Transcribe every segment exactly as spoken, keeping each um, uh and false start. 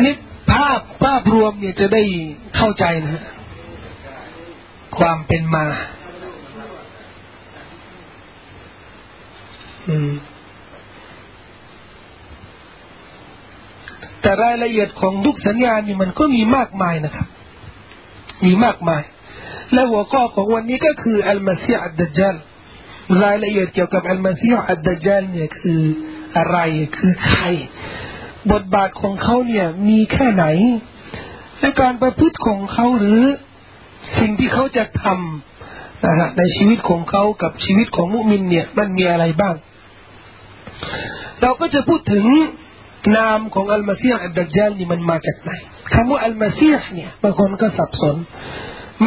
นนี้ภาพภาพรวมเนี่ยจะได้เข้าใจนะฮะความเป็นมาอืมแต่รายละเอียดของทุกสัญญานี่มันก็มีมากมายนะครับมีมากมายและหัวข้อของวันนี้ก็คืออัลมาซีฮ์อัดดัจญาลรายละเอียดเกี่ยวกับอัลมาซีฮ์อัดดัจญาลเนี่ยคืออะไรคือใครบทบาทของเขาเนี่ยมีแค่ไหนและการประพฤติของเขาหรือสิ่งที่เขาจะทำนะฮะในชีวิตของเขากับชีวิตของมุมินเนี่ยมันมีอะไรบ้างเราก็จะพูดถึงนามของอัลมาซีฮ์อัดดัจญาลนี่มันมาจากไหนคำว่าอัลมาซีฮ์เนี่ยบางคนก็สับสน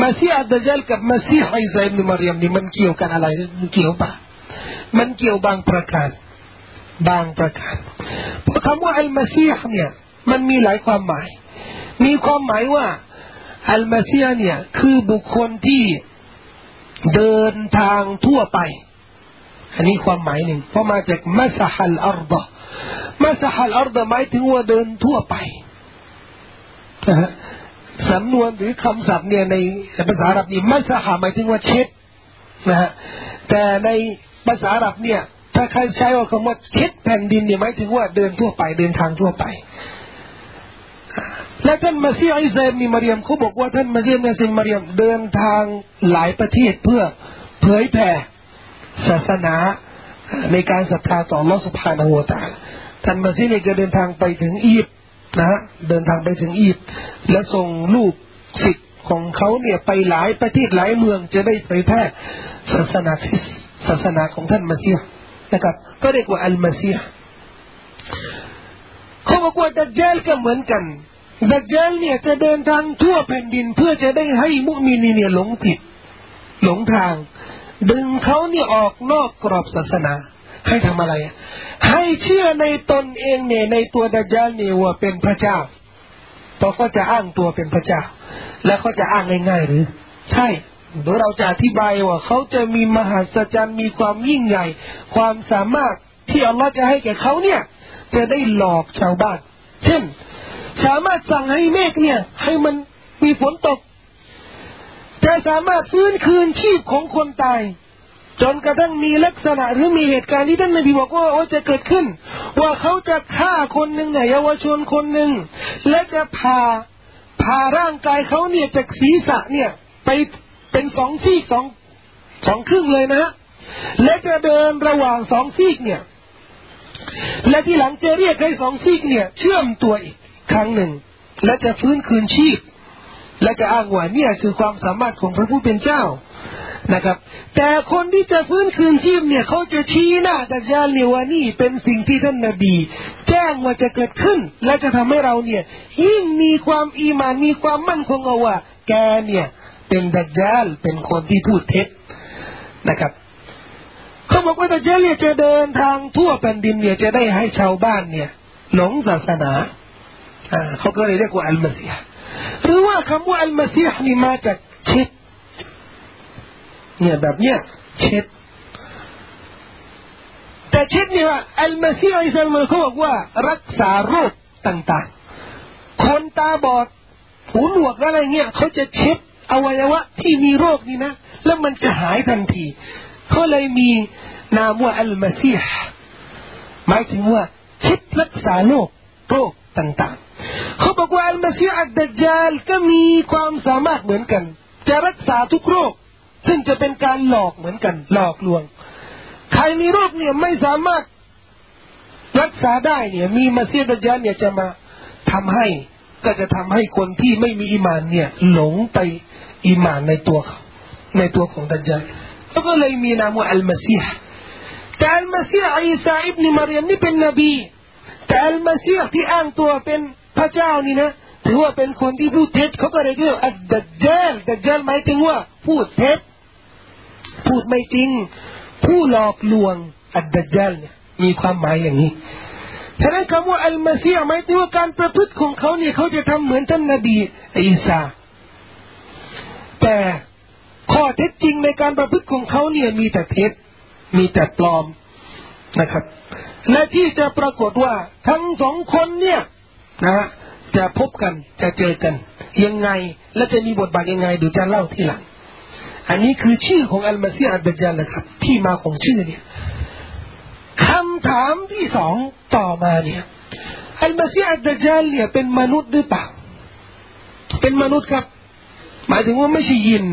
มาซีฮ์อัดดัจญาลกับมาซีฮ์อีซาอิบนุมารยัมนี่มันเกี่ยวกันอะไรมันเกี่ยวป่ะมันเกี่ยวบางประการบางประการเพราะคำว่าอัลมาซีฮ์เนี่ยมันมีหลายความหมายมีความหมายว่าอัลมาซีฮ์เนี่ยคือบุคคลที่เดินทางทั่วไปอันนี้ความหมายหนึ่งเพราะมาจากมัสฮัลอัรฎะมัสฮัลอัรฎะหมายถึงว่าเดินทั่วไปนะฮะสำนวนหรือคำศัพท์เนี่ยในภาษาอาหรับนี่มัสฮะหมายถึงว่าเช็ดนะฮะแต่ในภาษาอาหรับเนี่ยถ้าใครใช้ว่าคำว่าเช็ดแผ่นดินเนี่ยหมายถึงว่าเดินทั่วไปเดินทางทั่วไปและท่านมัสซีฮ์อีซาอิบนุมารยัมเขาบอกว่าท่านมัสซีฮ์อีซาอิบนุมารยัมเดินทางหลายประเทศเพื่อเผยแผ่ศาสนาในการศรัทธาต่ออัลเลาะห์ซุบฮานะฮูวะตะอาลาท่านมัสซีฮ์เนี่ยก็เดินทางไปถึงอียิปต์นะเดินทางไปถึงอียิปต์และส่งลูกศิษย์ของเขาเนี่ยไปหลายประเทศหลายเมืองจะได้เผยแผ่ศาสนาคริสต์ศาสนาของท่านมัสซีฮ์นะครับก็เรียกว่าอัลมาซีฮ์เขาบอกว่าดัจญาลก็เหมือนกันดัจญาลเนี่ยจะเดินทางทั่วแผ่นดินเพื่อจะได้ให้มุมินีเนี่ยหลงผิดหลงทางดึงเขาเนี่ยออกนอกกรอบศาสนาให้ทำอะไรให้เชื่อในตนเองเนี่ยในตัวดัจญาลเนี่ยว่าเป็นพระเจ้าเพราะเขาจะอ้างตัวเป็นพระเจ้าและเขาจะอ้างง่ายๆหรือใช่เดี๋ยวเราจะอธิบายว่าเขาจะมีมหัศจรรย์มีความยิ่งใหญ่ความสามารถที่อัลเลาะห์จะให้แก่เขาเนี่ยจะได้หลอกชาวบ้านเช่นสามารถสั่งให้เมฆเนี่ยให้มันมีฝนตกจะสามารถฟื้นคืนชีพของคนตายจนกระทั่งมีลักษณะหรือมีเหตุการณ์ที่ท่านนบีบอกว่าโอ้จะเกิดขึ้นว่าเขาจะฆ่าคนนึงเนี่ยเยาวชนคนนึงและจะพาพาร่างกายเขาเนี่ยจากศีรษะเนี่ยไปเป็นสองซีกสองสองครึ่งเลยนะฮะและจะเดินระหว่างสองซีกเนี่ยและที่หลังจะเรียกให้สองซีกเนี่ยเชื่อมตัวอีกครั้งหนึ่งและจะฟื้นคืนชีพและจะอ้างว่าเนี่ยคือความสามารถของพระผู้เป็นเจ้านะครับแต่คนที่จะฟื้นคืนชีพเนี่ยเขาจะชี้หน้าดัจญาลเนี่ยว่านี่เป็นสิ่งที่ท่านนบีแจ้งว่าจะเกิดขึ้นและจะทำให้เราเนี่ยยิ่งมีความอีหม่านมีความมั่นคงเอาว่าแกเนี่ยเป็นดัจญาลเป็นคนที่พูดเท็จนะครับเขาบอกว่าดัจญาลเนี่ยจะเดินทางทั่วแผ่นดินเนี่ยจะได้ให้ชาวบ้านเนี่ยหลงศาสนาอ่าเขาก็เลยเรียกว่าอัลมาซีฮ์หรือว่าคำว่าอัลมาซีฮ์นี่มาจากเช็ดเนี่ยแบบเนี้ยเช็ดแต่เช็ดเนี่ยอัลมาซีฮ์อิสลามเขาบอกว่ารักษาโรคต่างๆคนตาบอดหูหนวกอะไรเงี้ยเขาจะเช็ดอวัยวะที่มีโรคนี่นะแล้วมันจะหายทันทีเขาเลยมีนามว่าอัลมาซีฮ์หมายถึงว่าเช็ดรักษาโรคโรคต่างๆเขาบอกว่าอัลมาซีฮ์อัดดัจญาลก็มีความสามารถเหมือนกันจะรักษาทุกโรคซึ่งจะเป็นการหลอกเหมือนกันหลอกลวงใครมีโรคเนี่ยไม่สามารถรักษาได้เนี่ยมีมาซีฮ์ดัจญาลเนี่ยจะมาทำให้ก็จะทำให้คนที่ไม่มีอีหม่านเนี่ยหลงไปอีหม่านในตัวเขาในตัวของดัจญาลก็เลยมีนามว่าอัลมาซีฮ์แต่อัลมาซีฮ์อีซาอิบนุมารยัมนี่เป็นนบีแต่อัลมาซีฮ์ที่อ้างตัวเป็นพระเจ้านี่นะถือว่าเป็นคนที่พูดเท็จเขาก็เลยเรียกอัดดัจญาลดัจญาลหมายถึงว่าพูดเท็จพูดไม่จริงผู้หลอกลวงอัดดัจญาลเนี่ยมีความหมายอย่างนี้ฉะนั้นคำว่าอัลมาซีฮ์หมายถึงว่าการประพฤติของเขาเนี่ยเขาจะทำเหมือนท่านนบีอีสาแต่ข้อเท็จจริงในการประพฤติของเขาเนี่ยมีแต่เท็จมีแต่ปลอมนะครับและที่จะปรากฏว่าทั้งสองคนเนี่ยนะ จะพบกันจะเจอกันยังไงและจะมีบทบาทยังไงเดี๋ยวจะเล่าทีหลังอันนี้คือชื่อของอัลมาซีฮ์อัดดัจญาลนะครับที่มาของชื่อเนี่ยคำถามที่สองต่อมาเนี่ยอัลมาซีฮ์อัดดัจญาลเนี่ยเป็นมนุษย์หรือเปล่าเป็นมนุษย์ครับหมายถึงว่าไม่ใช่ยิน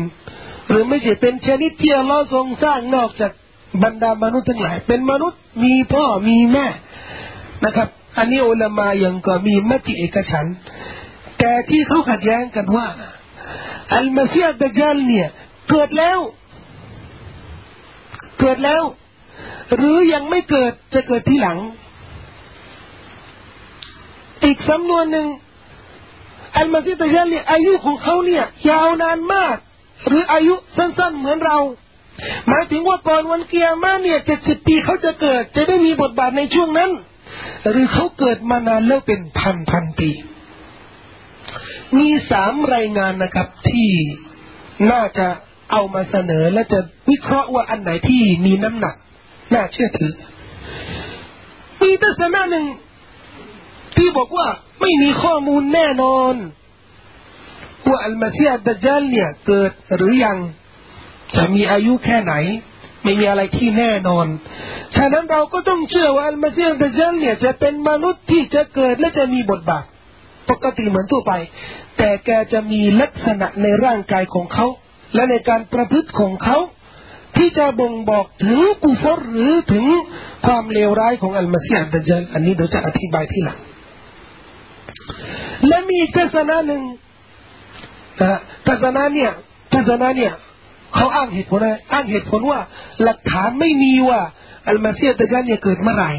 หรือไม่ใช่เป็นชนิดที่อัลเลาะห์ทรงสร้างนอกจากบรรดามนุษย์ทั้งหลายเป็นมนุษย์มีพ่อมีแม่นะครับอันนี้อุลามะห์ยังก็มีมติเอกฉันท์แต่ที่เขาขัดแย้งกันว่าอัลมาซีฮ์อัดดัจญาลเนี่ยเกิดแล้วเกิดแล้วหรือยังไม่เกิดจะเกิดทีหลังอีกสำนวนหนึ่งอัลมาซีฮ์อัดดัจญาลเนี่ยอายุของเขาเนี่ยยาวนานมากหรืออายุสั้นๆเหมือนเราหมายถึงว่าก่อนวันกิยามะห์เนี่ยเจ็ดสิบปีเขาจะเกิดจะได้มีบทบาทในช่วงนั้นหรือเขาเกิดมานานแล้วเป็นพันๆปีมีสามรายงานนะครับที่น่าจะเอามาเสนอและจะวิเคราะห์ว่าอันไหนที่มีน้ำหนักน่าเชื่อถือมีทัศนะหนึ่งที่บอกว่าไม่มีข้อมูลแน่นอนว่าอัลมาซีฮ์อัดดัจญาลเนี่ยเกิดหรือยังจะมีอายุแค่ไหนไม่มีอะไรที่แน่นอนฉะนั้นเราก็ต้องเชื่อว่าอัลมาซีฮ์อัดดัจญาลเนี่ยจะเป็นมนุษย์ที่จะเกิดและจะมีบทบาทปกติเหมือนทั่วไปแต่แกจะมีลักษณะในร่างกายของเขาและในการประพฤติของเขาที่จะบ่งบอกถึงกุฟรหรือถึงความเลวร้ายของอัลมาซีฮ์อัดดัจญาลอันนี้เดี๋ยวจะอธิบายทีหลังและมีทัศนะหนึ่งทัศนะเนี่ยทัศนะเนี่ยเขาอ้างเหตุผลอะไรอ้างเหตุผลว่าหลักฐานไม่มีว่าอัลมาซีฮ์อัดดัจญาลเนี่ยเกิดเมื่อไหร่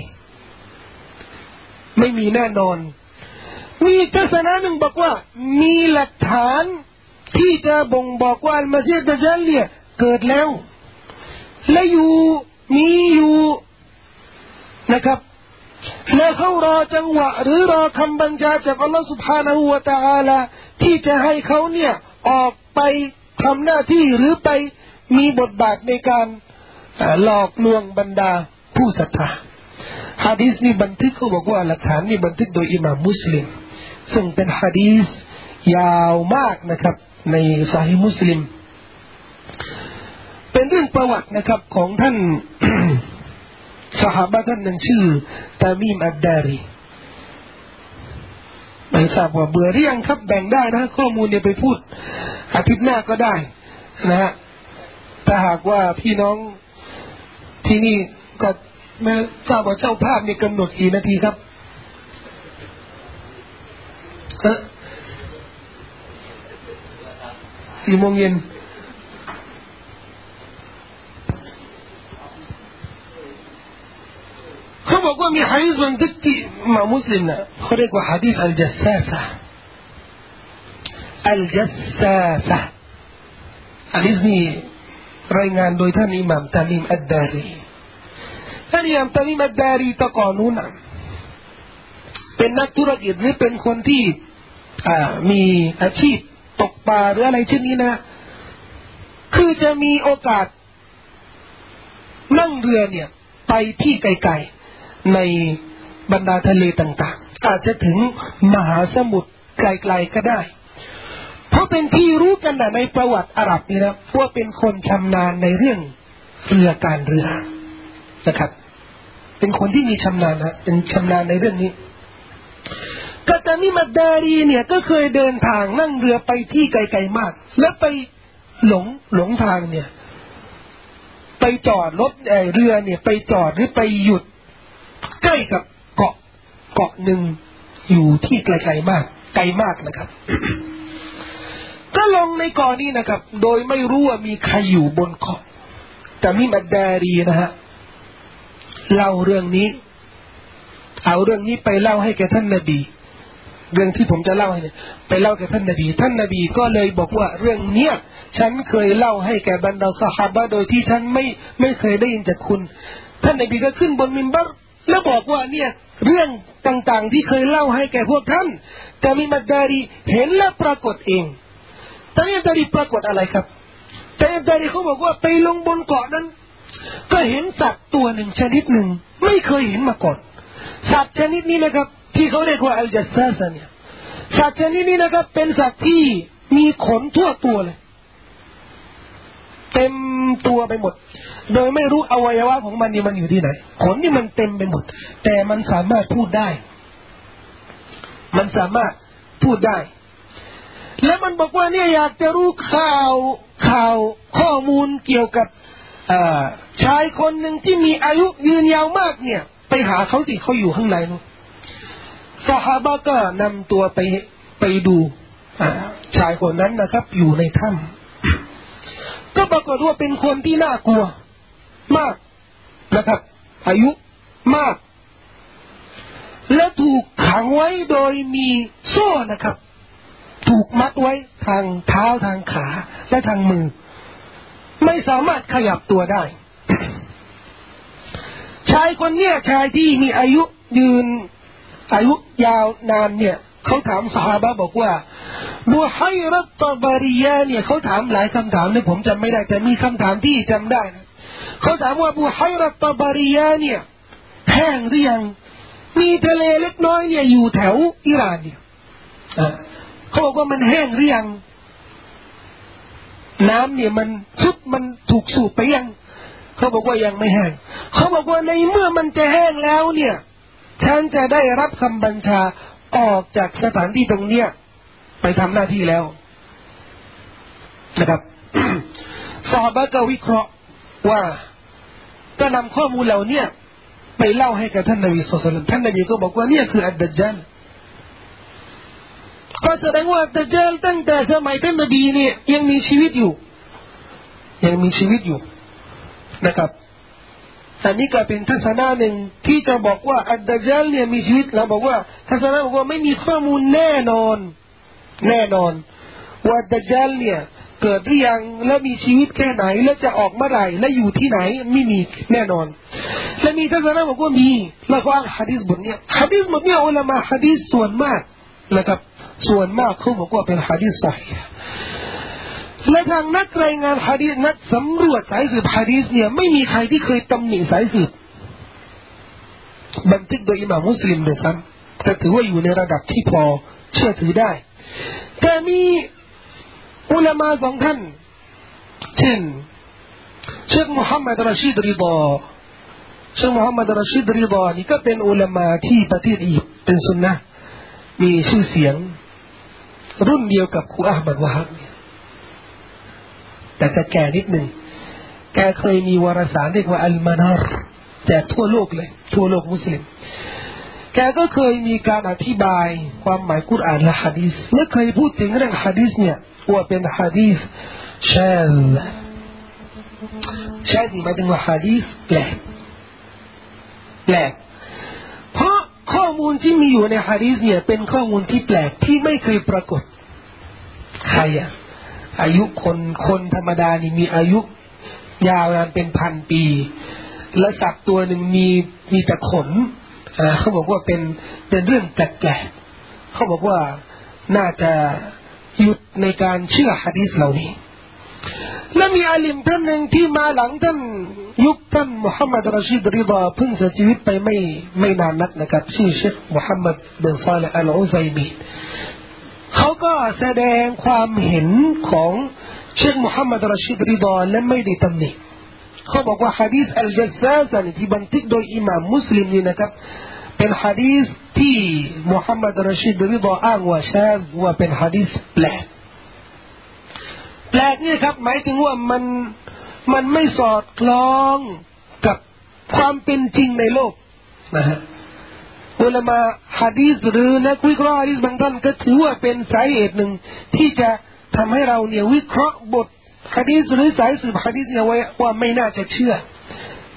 ไม่มีแน่นอนมีทัศนะหนึ่งบอกว่ามีหลักฐานที่จะบ่งบอกว่าอัลมาซีฮ์อัดดัจญาลเนี่ยเกิดแล้วและอยู่มีอยู่นะครับและเขารอจังหวะหรือรอคำบัญชาจากอัลลอฮฺซุบฮานะฮูวะตะอาลาที่จะให้เขาเนี่ยออกไปทำหน้าที่หรือไปมีบทบาทในการหลอกลวงบรรดาผู้ศรัทธาหะดีษนี้บันทึกเขาบอกว่าหลักฐานนี้บันทึกโดยอิหม่ามมุสลิมซึ่งเป็นหะดีษยาวมากนะครับในซอฮีฮ์มุสลิมเป็นเรื่องประวัตินะครับของท่าน ซอฮาบะห์ท่านหนึ่งชื่อตามีมอัดดารีไม่ทราบว่าเบื่อหรือยังครับแบ่งได้นะข้อมูลเนี่ยไปพูดอาทิตย์หน้าก็ได้นะฮะถ้าหากว่าพี่น้องที่นี่ก็ไม่ทราบว่าเจ้าภาพเนี่ยกำหนดกี่นาทีครับเออสี่โมงเย็นเขาบอกว่ามีหะดีษบันทึกที่อิหม่ามมุสลิมนะเขาเรียกว่าหะดีษอัลจัสซาซะห์อัลจัสซาซะห์หะดีษนี้รายงานโดยท่านอิหม่ามตามีมอัดดารีท่านอิหม่ามตามีมอัดดารีตะกอนูนเป็นนักธุรกิจหรือเป็นคนที่อ่ามีอาชีพตกปลาหรืออะไรเช่นนี้นะคือจะมีโอกาสนั่งเรือเนี่ยไปที่ไกลๆในบรรดาทะเลต่างๆอาจจะถึงมหาสมุทรไกลๆก็ได้เพราะเป็นที่รู้กันในประวัติอาหรับนี่นะพวกเป็นคนชำนาญในเรื่องเรือการเรือนะครับเป็นคนที่มีชำนาญนะเป็นชำนาญในเรื่องนี้กะตามีมัดดารีเนี่ยก็เคยเดินทางนั่งเรือไปที่ไกลๆมากแล้วไปหลงหลงทางเนี่ยไปจอดรถไอ้เรือเนี่ยไปจอดหรือไปหยุดใกล้กับเกาะเกาะหนึ่งอยู่ที่ไกลๆมากไกลมากนะครับ ก็ลงในเกาะนี้นะครับโดยไม่รู้ว่ามีใครอยู่บนเกาะตามีมัดดารีนะฮะเล่าเรื่องนี้เอาเรื่องนี้ไปเล่าให้แก่ท่านนบีเรื่องที่ผมจะเล่าให้เนี่ยไปเล่าแก่ท่านนบีท่านนบีก็เลยบอกว่าเรื่องเนี้ยฉันเคยเล่าให้แก่บรรดาซอฮาบะห์โดยที่ฉันไม่ไม่เคยได้ยินจากคุณท่านนบีก็ขึ้นบนมิมบัรแล้วบอกว่าเนี่ยเรื่องต่างๆที่เคยเล่าให้แก่พวกท่านตามีมัดดารีเห็นและปรากฏเองตามีมัดดารีปรากฏอะไรครับตามีมัดดารีเขาบอกว่าไปลงบนเกาะนั้นก็เห็นสัตว์ตัวหนึ่งชนิดหนึ่งไม่เคยเห็นมาก่อนสัตว์ชนิดนี้นะครับที่เขาเรียกว่าอัลจัสซาซะเนี่ย สัตว์ชนิดนี้นะครับเป็นสัตว์ที่มีขนทั่วตัวเลยเต็มตัวไปหมดโดยไม่รู้อวัยวะของมันนี่มันอยู่ที่ไหนขนนี่มันเต็มไปหมดแต่มันสามารถพูดได้มันสามารถพูดได้แล้วมันบอกว่าเนี่ยอยากจะรู้ข่าวข่าวข้อมูลเกี่ยวกับชายคนหนึ่งที่มีอายุยืนยาวมากเนี่ยไปหาเขาสิเขาอยู่ข้างในนู้นซอฮาบะก็นำตัวไปไปดูชายคนนั้นนะครับอยู่ในถ้ำก็ปรากฏว่าเป็นคนที่น่ากลัวมากนะครับอายุมากและถูกขังไว้โดยมีโซ่นะครับถูกมัดไว้ทางเท้าทางขาและทางมือไม่สามารถขยับตัวได้ชายคนเนี้ยชายที่มีอายุยืนอายุยาวนานเนี่ยเขาถามซอฮาบะห์บอกว่าบูฮัยเราะห์ตะบารียะห์เนี่ยเขาถามหลายคำถามเนี่ยผมจำไม่ได้แต่มีคำถามที่จำได้นะเขาถามว่าบูฮัยเราะห์ตะบารียะห์เนี่ยแห้งหรือยังมีทะเลเล็กน้อยเนี่ยอยู่แถวอิหร่านเนี่ยเขาบอกว่ามันแห้งหรือยังน้ำเนี่ยมันซุดมันถูกสูบไปยังเขาบอกว่ายังไม่แห้งเขาบอกว่าในเมื่อมันจะแห้งแล้วเนี่ยฉันจะได้รับคำบัญชาออกจากสถานที่ตรงเนี้ยไปทำหน้าที่แล้วนะครับ ซอฮาบะห์ก็วิเคราะห์ว่าก็นำข้อมูลเหล่านี้ไปเล่าให้กับท่านนบีศ็อลลัลลอฮุอะลัยฮิวะซัลลัมท่านนบีก็บอกว่าเนี่ยคืออัดดัจญาลก็แสดงว่าอัดดัจญาลตั้งแต่สมัยท่านนบีเนี่ยยังมีชีวิตอยู่ยังมีชีวิตอยู่นะครับอันนี้ก็เป็นทัศนะหนึ่งที่จะบอกว่าอัดดัจญาลเนี่ยมีชีวิตเราบอกว่าทัศนะบอกว่าไม่มีข้อมูลแน่นอนแน่นอนว่าอัดดัจญาลเนี่ยเกิดหรือยังและมีชีวิตแค่ไหนและจะออกเมื่อไหร่และอยู่ที่ไหนไม่มีแน่นอนและมีทัศนะบอกว่ามีแล้วก็อ้างหะดีษบทนี้หะดีษบทนี้อุลามะหะดีษส่วนมากนะครับส่วนมากเขาบอกว่าเป็นหะดีษซอฮีฮ์และทางนักรายงานหะดีษนักสำรวจสายสืบหะดีษเนี่ยไม่มีใครที่เคยตำหนิสายสืบบันทึกโดยอิหม่ามมุสลิมด้วยซ้ำแต่ถือว่าอยู่ในระดับที่พอเชื่อถือได้แต่มีอุลามะสองท่านเช่นเชคมุฮัมมัดรอชีดริดาเชคมุฮัมมัดรอชีดริดานี่ก็เป็นอุลามะที่ประเทศอียิปต์เป็นซุนนะห์มีชื่อเสียงรุ่นเดียวกับครูอะห์มัดวะฮับแต่จะแก่นิดหนึ่งแกเคยมีวารสารเรียกว่าอัลมานาร์แจกทั่วโลกเลยทั่วโลกมุสลิมแกก็เคยมีการอธิบายความหมายกุรอานและหะดีษและเคยพูดถึงเรื่องหะดีษเนี่ยว่าเป็นหะดีษชาดชาดนี่หมายถึงว่าหะดีษแปลกแปลกเพราะข้อมูลที่มีอยู่ในหะดีษเนี่ยเป็นข้อมูลที่แปลกที่ไม่เคยปรากฏใครอะอายุคนคนธรรมดานี่มีอายุยาวนานเป็นพันปีและสัตว์ตัวหนึ่งมีมีแต่ขนเขาบอกว่าเป็นเป็นเรื่องแปลกๆเขาบอกว่าน่าจะหยุดในการเชื่อหะดีษเหล่านี้และมีอาลิมท่านหนึ่งที่มาหลังท่านยุคท่านมุฮัมมัดรอชีดริฎาเพิ่งเสียชีวิตไปไม่ไม่นานนักนะครับชื่อเชคมุฮัมมัดบินซอลิฮ์อัลอุซัยมีเขาก็แสดงความเห็นของเชคมุฮัมมัดรอชีดริฎาและไม่ได้ตำหนิเขาบอกว่าหะดีษอัลจัซซาซะห์ที่บันทึกโดยอิหม่ามมุสลิมนี่นะครับเป็นหะดีษที่มุฮัมมัดรอชีดริฎาอ้างว่าชาดว่าเป็นหะดีษแปลกแปลกนี่ครับหมายถึงว่ามันมันไม่สอดคล้องกับความเป็นจริงในโลกนะฮะอุลามะหะดีษหรือนักวิเคราะห์หะดีษบางท่านก็ถือว่าเป็นสาเหตุหนึ่งที่จะทำให้เราเนี่ยวิเคราะห์บทหะดีษหรือสายสืบหะดีษเนี่ยว่าไม่น่าจะเชื่อ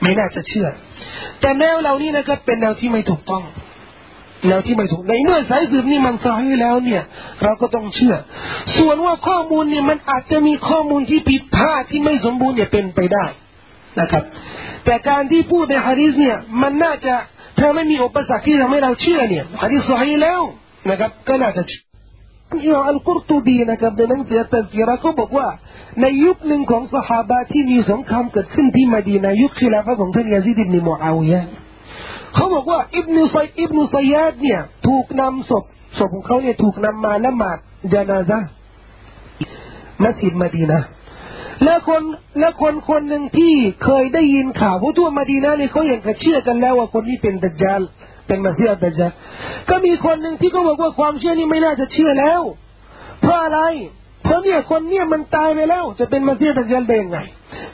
ไม่น่าจะเชื่อแต่แนวเหล่านี้นะครับเป็นแนวที่ไม่ถูกต้องแนวที่ไม่ถูกในเมื่อสายสืบนี่มันซอฮีฮ์แล้วเนี่ยเราก็ต้องเชื่อส่วนว่าข้อมูลเนี่ยมันอาจจะมีข้อมูลที่ผิดพลาดที่ไม่สมบูรณ์เนี่ยเป็นไปได้นะครับแต่การที่พูดในหะดีษเนี่ยมันน่าจะถ้าไม่มีอุปสรรคที่ทำให้เราเชื่อเนี่ยหะดีษซอฮีฮ์แล้วนะครับก็น่าจะเชื่ออิหม่ามอัลกุรตุบีนะครับในหนังสือตัซกีเราก็บอกว่าในยุคหนึ่งของซอฮาบะห์ที่มีสงครามเกิดขึ้นที่มะดีนะห์ยุคคิลาฟะห์ของท่านยะซีดอิบนุมุอาวิยะห์เขาบอกว่าอิบนุซัยอิบนุซัยยาดเนี่ยถูกนำศพ ศพของเขาเนี่ยถูกนำมาละหมาดญะนาซะห์มัสยิดมะดีนะห์และคนและคนคนหนึ่งที่เคยได้ยินข่าวว่าทั่วมะดีนะห์เนี่ยเขายังเชื่อกันแล้วว่าคนนี้เป็นดัจญาลเป็นมะซีฮ์ดัจญาลก็มีคนหนึ่งที่ก็บอกว่าความเชื่อนี้ไม่น่าจะเชื่อแล้วเพราะอะไรเพราะเนี่ยคนเนี่ยมันตายไปแล้วจะเป็นมะซีฮ์ดัจญาลได้ยังไง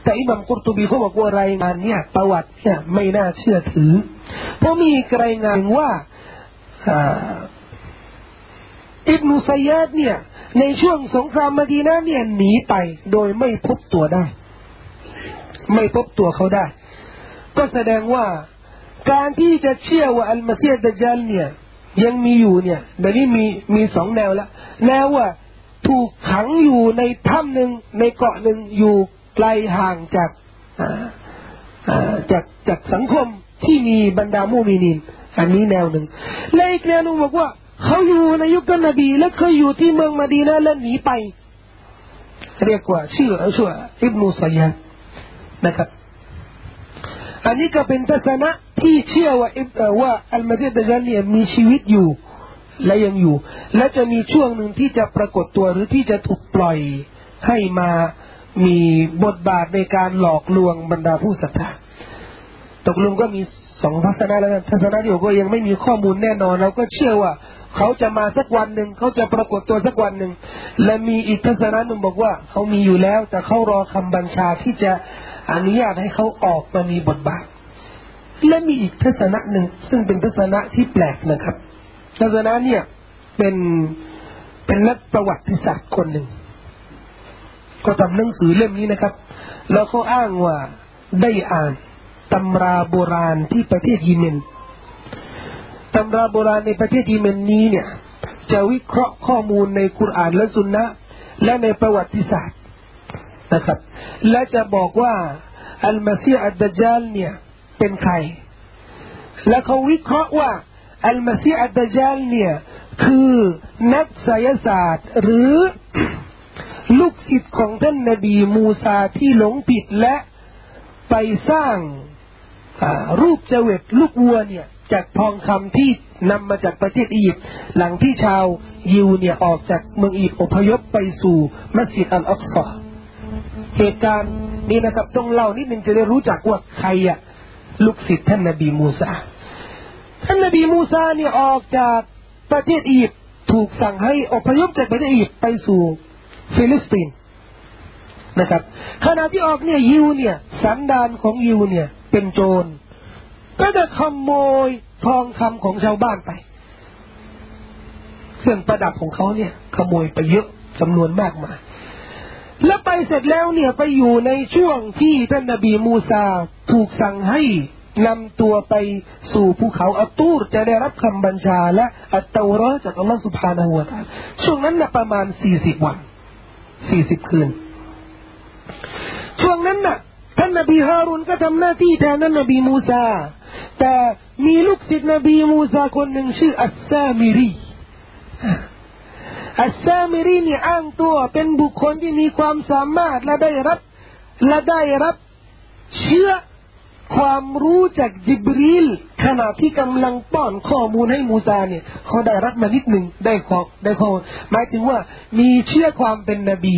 แต่อิหม่ามกุรตุบีเขาบอกว่ารายงานเนี่ยประวัติเนี่ยไม่น่าเชื่อถือเพราะมีรายงานว่าอิบนุซัยยาดเนี่ยในช่วงสงครามมะดีนะห์เนี่ยหนีไปโดยไม่พบตัวได้ไม่พบตัวเขาได้ก็แสดงว่าการที่จะเชื่อว่าอัลมะซีฮ์ดัจญาลเนี่ยยังมีอยู่เนี่ยเดี๋ยวนี้มีมีสองแนวละแนวว่าถูกขังอยู่ในถ้ำหนึ่งในเกาะหนึ่งอยู่ไกลห่างจากจากจากสังคมที่มีบรรดามุมินีนอันนี้แนวหนึ่งและอีกแนวหนึ่งบอกว่าเขาอยู่ในยุคท่านนบีและเคยอยู่ที่เมืองมะดีนะห์และหนีไปเรียกว่าชื่อชื่ออิบนุซัยยาดนะครับอันนี้ก็เป็นทัศนะที่เชื่อว่าอิบว่าอัลมะซีฮ์ดัจญาลเนี่ยมีชีวิตอยู่และยังอยู่และจะมีช่วงหนึ่งที่จะปรากฏตัวหรือที่จะถูกปล่อยให้มามีบทบาทในการหลอกลวงบรรดาผู้ศรัทธาตกลงก็มีสองทัศนะแล้วกันทัศนะที่ผมก็ยังไม่มีข้อมูลแน่นอนเราก็เชื่อว่าเขาจะมาสักวันหนึ่งเขาจะปรากฏตัวสักวันหนึ่งและมีอีกทัศนะหนึ่งบอกว่าเขามีอยู่แล้วแต่เขารอคำบัญชาที่จะอนุญาตให้เขาออกมามีบทบาทและมีอีกทัศนะหนึ่งซึ่งเป็นทัศนะที่แปลกนะครับทัศนะเนี่ยเป็นเป็นนักประวัติศาสตร์คนหนึ่งก็ทำหนังสือเล่มนี้นะครับแล้วเขาอ้างว่าได้อ่านตำราโบราณที่ประเทศยิเมนตำราโบราณในประเทศยิเมนนี้เนี่ยจะวิเคราะห์ข้อมูลในกุรอานและซุนนะห์และในประวัติศาสตร์นะครับและจะบอกว่าอัลมะซีฮ์ดัจญาลเนี่ยเป็นใครและเขาวิเคราะห์ว่าอัลมะซีฮ์ดัจญาลเนี่ยคือนักไสยศาสตร์หรือลูกศิษย์ของท่านนบีมูซาที่หลงผิดและไปสร้างรูปเจวิตลูกวัวเนี่ยจากทองคำที่นำมาจากประเทศอียิปต์หลังที่ชาวยิวเนี่ยออกจากเมืองอียิปต์อพยพไปสู่มัสยิดอัลอักซอเหตุการณ์นี้นะครับต้องเล่านิดนึงจะได้รู้จักว่าใครอะลูกศิษย์ท่านนบีมูซาท่านนบีมูซาเนี่ยออกจากประเทศอียิปต์ถูกสั่งให้อพยพจากประเทศอียิปต์ไปสู่ฟิลิสตินนะครับขณะที่ออกเนี่ยยิวเนี่ยสันดานของยิวเนี่ยเป็นโจรก็จะขโมยทองคำของชาวบ้านไปเครื่องประดับของเขาเนี่ยขโมยไปเยอะจำนวนมากมายแล้วไปเสร็จแล้วเนี่ยไปอยู่ในช่วงที่ท่านนบีมูซาถูกสั่งให้นำตัวไปสู่ภูเขาอัตตูรจะได้รับคำบัญชาและอัตเตาเราะห์จากอัลลอฮฺซุบฮานะฮูวะตะอาลาช่วงนั้นน่ะประมาณสี่สิบวันสี่สิบคืนช่วงนั้นน่ะท่านนบีฮารุนก็ทำหน้าที่แทนท่านนบีมูซาแต่มีลูกศิษย์นบีมูซาคนหนึ่งชื่ออัสซามิรีอัสซามิรีนี่อ้างตัวเป็นบุคคลที่มีความสามารถและได้รับและได้รับเชื่อความรู้จากจิบรีลขณะที่กำลังป้อนข้อมูลให้มูซาเนี่ยเขาได้รับมานิดหนึ่งได้ข้อได้ข้อหมายถึงว่ามีเชื่อความเป็นนบี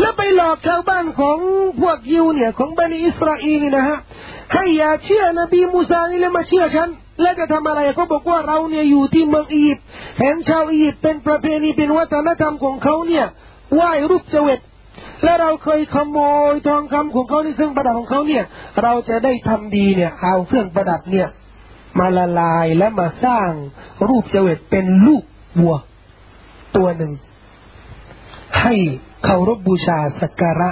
แล้วไปหลอกชาวบ้านของพวกยิวเนี่ยของบนีอิสราเอลนะฮะให้อย่าเชื่อนบีมูซานี่แล้วมาเชื่อฉันแล้วจะทำอะไรเขาบอกว่าเราเนี่ยอยู่ที่เมืองอียิปต์เห็นชาวอียิปต์เป็นประเพณีเป็นวัฒนธรรมของเขาเนี่ยไหว้รูปเจวิตและเราเคยขโมยทองคำของเขาในเครื่องประดับของเขาเนี่ยเราจะได้ทำดีเนี่ยเอาเครื่องประดับเนี่ยมาละลายและมาสร้างรูปเจวิตเป็นลูกวัวตัวหนึ่งให้เคารพบูชาสักการะ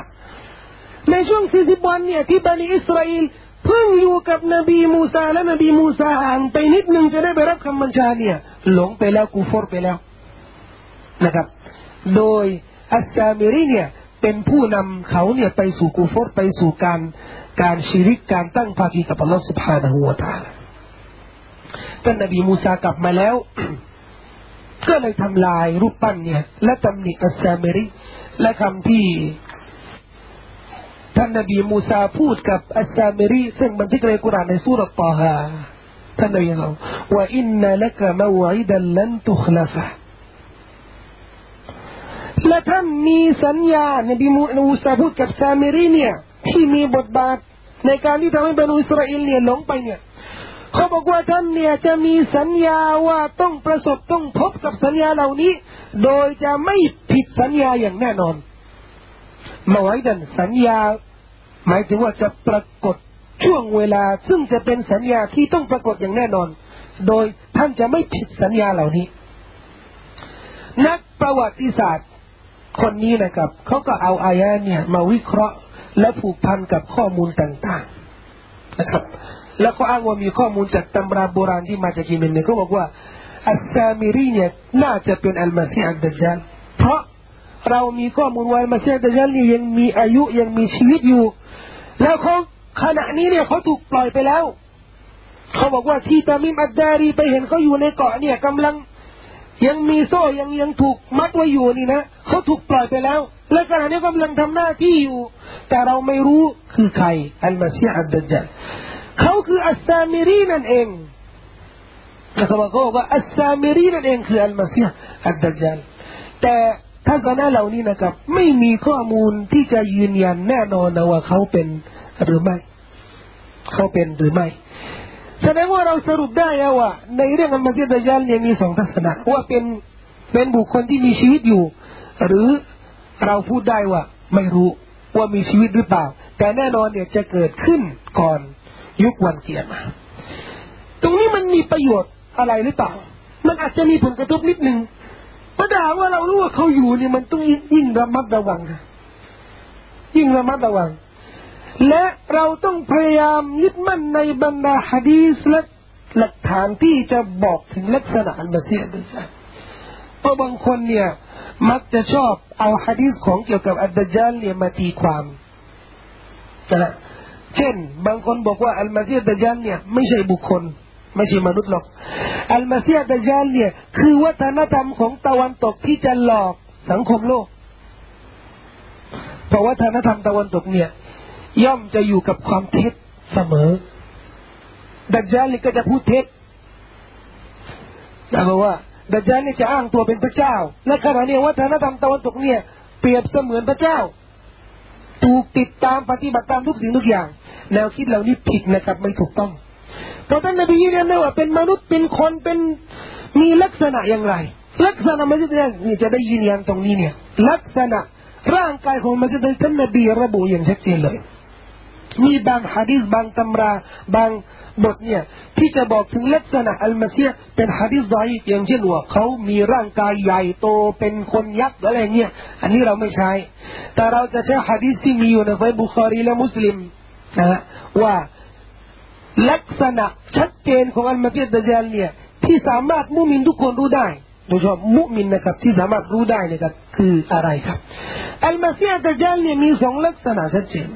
ในช่วงสี่สิบวันเนี่ยที่บะนีอิสราเอลเพิ่งอยู่กับนบีมูซาและนบีมูซาห่างไปนิดนึงจะได้ไปรับคำบัญชาเนี่ยหลงไปแล้วกูฟอร์ไปแล้วนะครับโดยอัสซามิรีเนี่ยเป็นผู้นำเขาเนี่ยไปสู่กูฟอร์ไปสู่การการชิริกการตั้งภาคีกับอัลลอฮฺซุบฮานะฮูวะตะอาลาท่านนบีมูซากลับมาแล้ว ก็เลยทำลายรูปปั้นเนี่ยและตำหนิอัสซามิรีและคำที่ท่านนบีมูซาพูดกับอัสซามิรีซึ่งบันทึกในกุรอานในซูเราะห์ตอฮา เราว่าอินนัลกะมาวอิดัลลันตุคลาฟะและท่านมีสัญญานบีมูซาพูดกับซามิรีเนี่ยที่มีบทบาทในการที่ทำให้บรรดาอิสราเอลเนี่ยหลงไปเนี่ยเขาบอกว่าท่านเนี่ยจะมีสัญญาว่าต้องประสบต้องพบกับสัญญาเหล่านี้โดยจะไม่ผิดสัญญาอย่างแน่นอนมาวอิดันสัญญาหมายถึงว่าจะปรากฏช่วงเวลาซึ่งจะเป็นสัญญาที่ต้องปรากฏอย่างแน่นอนโดยท่านจะไม่ผิดสัญญาเหล่านี้นักประวัติศาสตร์คนนี้นะครับเขาก็เอาอายะห์เนี่ยมาวิเคราะห์และผูกพันกับข้อมูลต่างๆนะครับแล้วก็อ้างว่ามีข้อมูลจากตำราโบราณที่มาจากยิเมนเนี่ยเขาบอกว่าอัสซามิรีเนี่ยน่าจะเป็นอัลมาซีฮ์อัดดัจญาลเพราะเรามีข้อมูลว่าอัลมาซีฮ์อัดดัจญาลนี่ยังมีอายุยังมีชีวิตอยู่แล้วเขาขณะนี้เนี่ยเขาถูกปล่อยไปแล้วเขาบอกว่าที่ตามิมอัดดารีไปเห็นเขาอยู่ในเกาะเนี่ยกำลังยังมีโซ่ยังยังถูกมัดไว้อยู่นี่นะเขาถูกปล่อยไปแล้วและขณะนี้กำลังทำหน้าที่อยู่แต่เราไม่รู้คือใครอัลมาซีฮ์อัดดัจญาลเขาคืออัสซามิรีนั่นเองเขาบอกว่าอัสซามิรีนั่นเองคืออัลมาซีฮ์อัดดัจญาลแต่ทัศนะเหล่านี้นะครับไม่มีข้อมูลที่จะยืนยันแน่นอนนะว่าเขาเป็นหรือไม่เขาเป็นหรือไม่แสดงว่าเราสรุปได้ว่าในเรื่องอัลมาซีฮ์อัดดัจญาลเนี่ยมีสองทัศนะว่าเป็นเป็นบุคคลที่มีชีวิตอยู่หรือเราพูดได้ว่าไม่รู้ว่ามีชีวิตหรือเปล่าแต่แน่นอนเนี่ยจะเกิดขึ้นก่อนยุควันเกียรติมาตรงนี้มันมีประโยชน์อะไรหรือเปล่ามันอาจจะมีผลกระทบนิดนึงประดาว่าเรารู้ว่าเขาอยู่เนี่ยมันต้องยิ่งระมัดระวังนะยิ่งระมัดระวังและเราต้องพยายามยึดมั่นในบรรดาหะดีษและหลักฐานที่จะบอกถึงลักษณะอันบาซีอัดดัจญาลเพราะบางคนเนี่ยมักจะชอบเอาหะดีษของเกี่ยวกับอัดดัจญาลเนี่ยมาตีความนะเช่นบางคนบอกว่าอัลมาซีฮ์อัดดัจญาลเนี่ยไม่ใช่บุคคลไม่ใช่มนุษย์หรอกอัลมาซีฮ์อัดดัจญาลเนี่ยคือวัฒนธรรมของตะวันตกที่จะหลอกสังคมโลกเพราะวัฒนธรรมตะวันตกเนี่ยย่อมจะอยู่กับความเท็จเสมอดัจญาลนี่ก็จะพูดเท็จแล้วก็ว่าดัจญาลนี่จะอ้างตัวเป็นพระเจ้าและขณะนี้วัฒนธรรมตะวันตกเนี่ยเปรียบเสมือนพระเจ้าถูกติดตามปฏิบัติตามทุกสิ่งทุกอย่างแนวคิดเหล่านี้ผิดนะครับไม่ถูกต้องเพราะท่านนบียืนยันว่าเป็นมนุษย์เป็นคนเป็นมีลักษณะอย่างไรลักษณะมัสยิดเนี่ยจะได้ยืนยันตรงนี้เนี่ยลักษณะร่างกายของมัสยิดท่านนบีระบุอย่างชัดเจนเลยมีบางหะดีษบางตำราบางบทเนี่ยที่จะบอกถึงลักษณะอัลมาซีฮ์เป็นหะดีษดออีฟอย่างเช่นว่าเขามีร่างกายใหญ่โตเป็นคนยักษ์อะไรเงี้ยอันนี้เราไม่ใช้แต่เราจะใช้หะดีษที่มีอยู่ในบุคอรีและมุสลิมนะฮะว่าลักษณะชัดเจนของอัลมาซีฮ์อัดดัจญาลเนี่ยที่สามารถมุมินทุกคนรู้ได้โดยเฉพาะมุมินนะครับที่สามารถรู้ได้นะครับคืออะไรครับอัลมาซีฮ์อัดดัจญาลเนี่ยมีสองลักษณะชัดเจน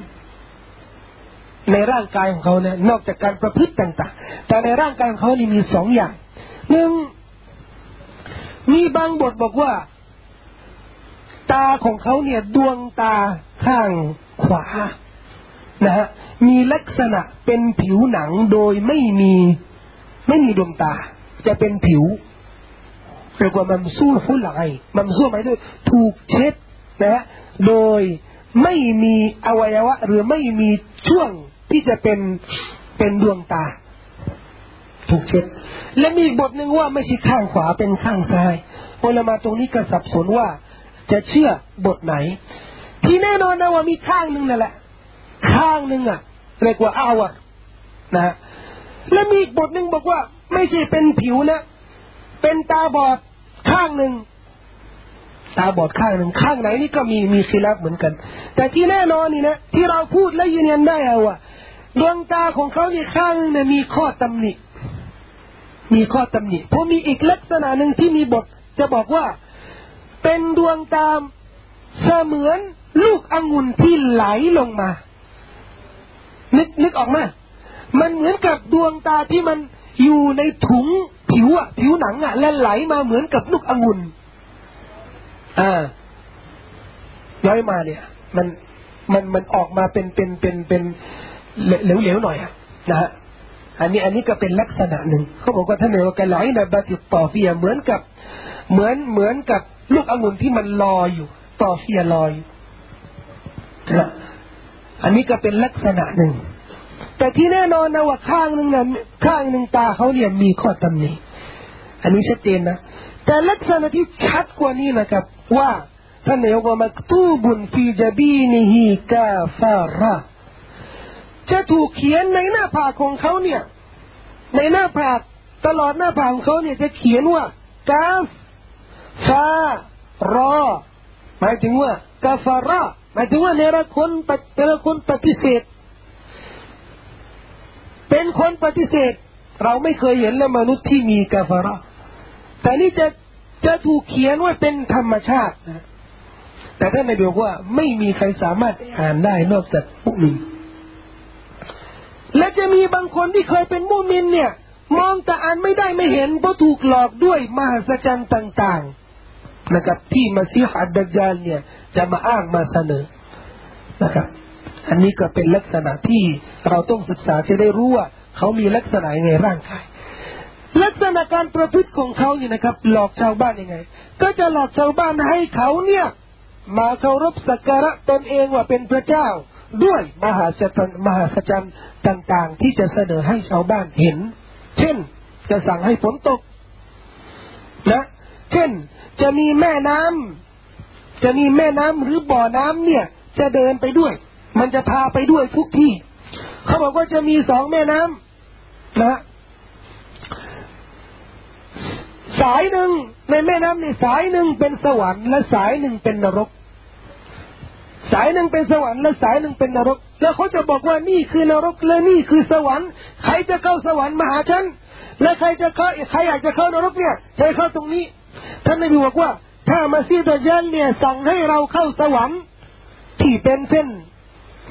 ในร่างกายของเขาเนี่ยนอกจากการประพฤติต่างๆแต่ในร่างกายของเขานี่มีสองอย่างหนึ่งมีบางบทบอกว่าตาของเขาเนี่ยดวงตาข้างขวานะฮะมีลักษณะเป็นผิวหนังโดยไม่มีไม่มีดวงตาจะเป็นผิวเรียกว่ามัมซูฮุลไอมัมซูหมายถึงถูกเช็ดนะฮะโดยไม่มีอวัยวะหรือไม่มีช่วงที่จะเป็นเป็นดวงตาถูกเช็ดและมีอีกบทหนึ่งว่าไม่ใช่ข้างขวาเป็นข้างซ้ายอุลามะตรงนี้ก็สับสนว่าจะเชื่อบทไหนที่แน่นอนนะว่ามีข้างหนึ่งนั่นแหละข้างหนึ่งอ่ะเรียกว่าอวัตนะฮะและมีอีกบทหนึ่งบอกว่าไม่ใช่เป็นผิวนะเป็นตาบอดข้างหนึ่งตาบอดข้างหนึ่งข้างไหนนี่ก็มีมีศิลป์เหมือนกันแต่ที่แน่นอนนี่นะที่เราพูดและยืนยันได้เอาว่าดวงตาของเขานี่ข้างนึงเนี่ยมีข้อตำหนิมีข้อตำหนิเพราะมีอีกลักษณะหนึ่งที่มีบทจะบอกว่าเป็นดวงตาเสมือนลูกองุ่นที่ไหลลงมานึกนึกออกมามันเหมือนกับดวงตาที่มันอยู่ในถุงผิวอะผิวหนังอะและไหลมาเหมือนกับลูกองุ่นอ่าย้อยมาเนี่ยมันมันมันออกมาเป็นเป็นเป็นเป็นเหลวๆหน่อยอ่ะนะฮะ อันนี้อันนี้ก็เป็นลักษณะหนึ่งเขาบอกว่าท่านเรียกว่าการไหลนะบาติต่อเฟียเหมือนกับเหมือนเหมือนกับลูกองุ่นที่มันลอยอยู่ต่อเฟียลอยนะอันนี้ก็เป็นลักษณะหนึ่งแต่ที่แน่นอนนะว่าข้างหนึ่งนั้นข้างหนึ่งตาเขาเนี่ยมีข้อตำหนิอันนี้ชัดเจนนะแต่ลักษณะที่ชัดกว่านี้นะครับว่าท่านเรียกว่ามักตูบุนฟีจบีนิฮิกาฟาระจะถูกเขียนในหน้าผากของเขาเนี่ยในหน้าผากตลอดหน้าผากของเขาเนี่ยจะเขียนว่ากาฟารอหมายถึงว่ากาฟาระหมายถึงว่าเนรคุณเนรคุณปฏิเสธเป็นคนปฏิเสธเราไม่เคยเห็นเลยมนุษย์ที่มีกาฟาระแต่นี่จะจะถูกเขียนว่าเป็นธรรมชาตินะแต่ท่านนบีบอกว่าไม่มีใครสามารถอ่านได้นอกจากมุมินและจะมีบางคนที่เคยเป็นมุมินเนี่ยมองแต่อ่านไม่ได้ไม่เห็นเพราะถูกหลอกด้วยมหัศจรรย์ต่างๆนะครับที่มะซีฮ์อัดดัจญาลเนี่ยจะมาอ้างมาเสนอนะครับอันนี้ก็เป็นลักษณะที่เราต้องศึกษาจะได้รู้ว่าเขามีลักษณะยังไงร่างกายลักษณะการประพฤติของเขาเนี่ยนะครับหลอกชาวบ้านยังไงก็จะหลอกชาวบ้านให้เขาเนี่ยมาเคารพสักการะตนเองว่าเป็นพระเจ้าด้วยมหาสัจจ์มหาสัจจ์ต่างๆที่จะเสนอให้ชาวบ้านเห็นเช่นจะสั่งให้ฝนตกนะเช่นจะมีแม่น้ำจะมีแม่น้ำหรือบ่อน้ำเนี่ยจะเดินไปด้วยมันจะพาไปด้วยทุกที่เขาบอกว่าจะมีสองแม่น้ำนะสายหนึ่งในแม่น้ำนี่สายหนึ่งเป็นสวรรค์และสายหนึ่งเป็นนรกสายหนึ่งเป็นสวรรค์และสายหนึ่งเป็นนรกแล้วเขาจะบอกว่านี่คือนรกและนี่คือสวรรค์ใครจะเข้าสวรรค์มาหาฉันและใครจะเข้าใครอยากจะเข้านรกเนี่ยจะเข้าตรงนี้ท่านนบีบอกว่าถ้ามาซีดะญัลเนี่ยสั่งให้เราเข้าสวรรค์ที่เป็นเส้น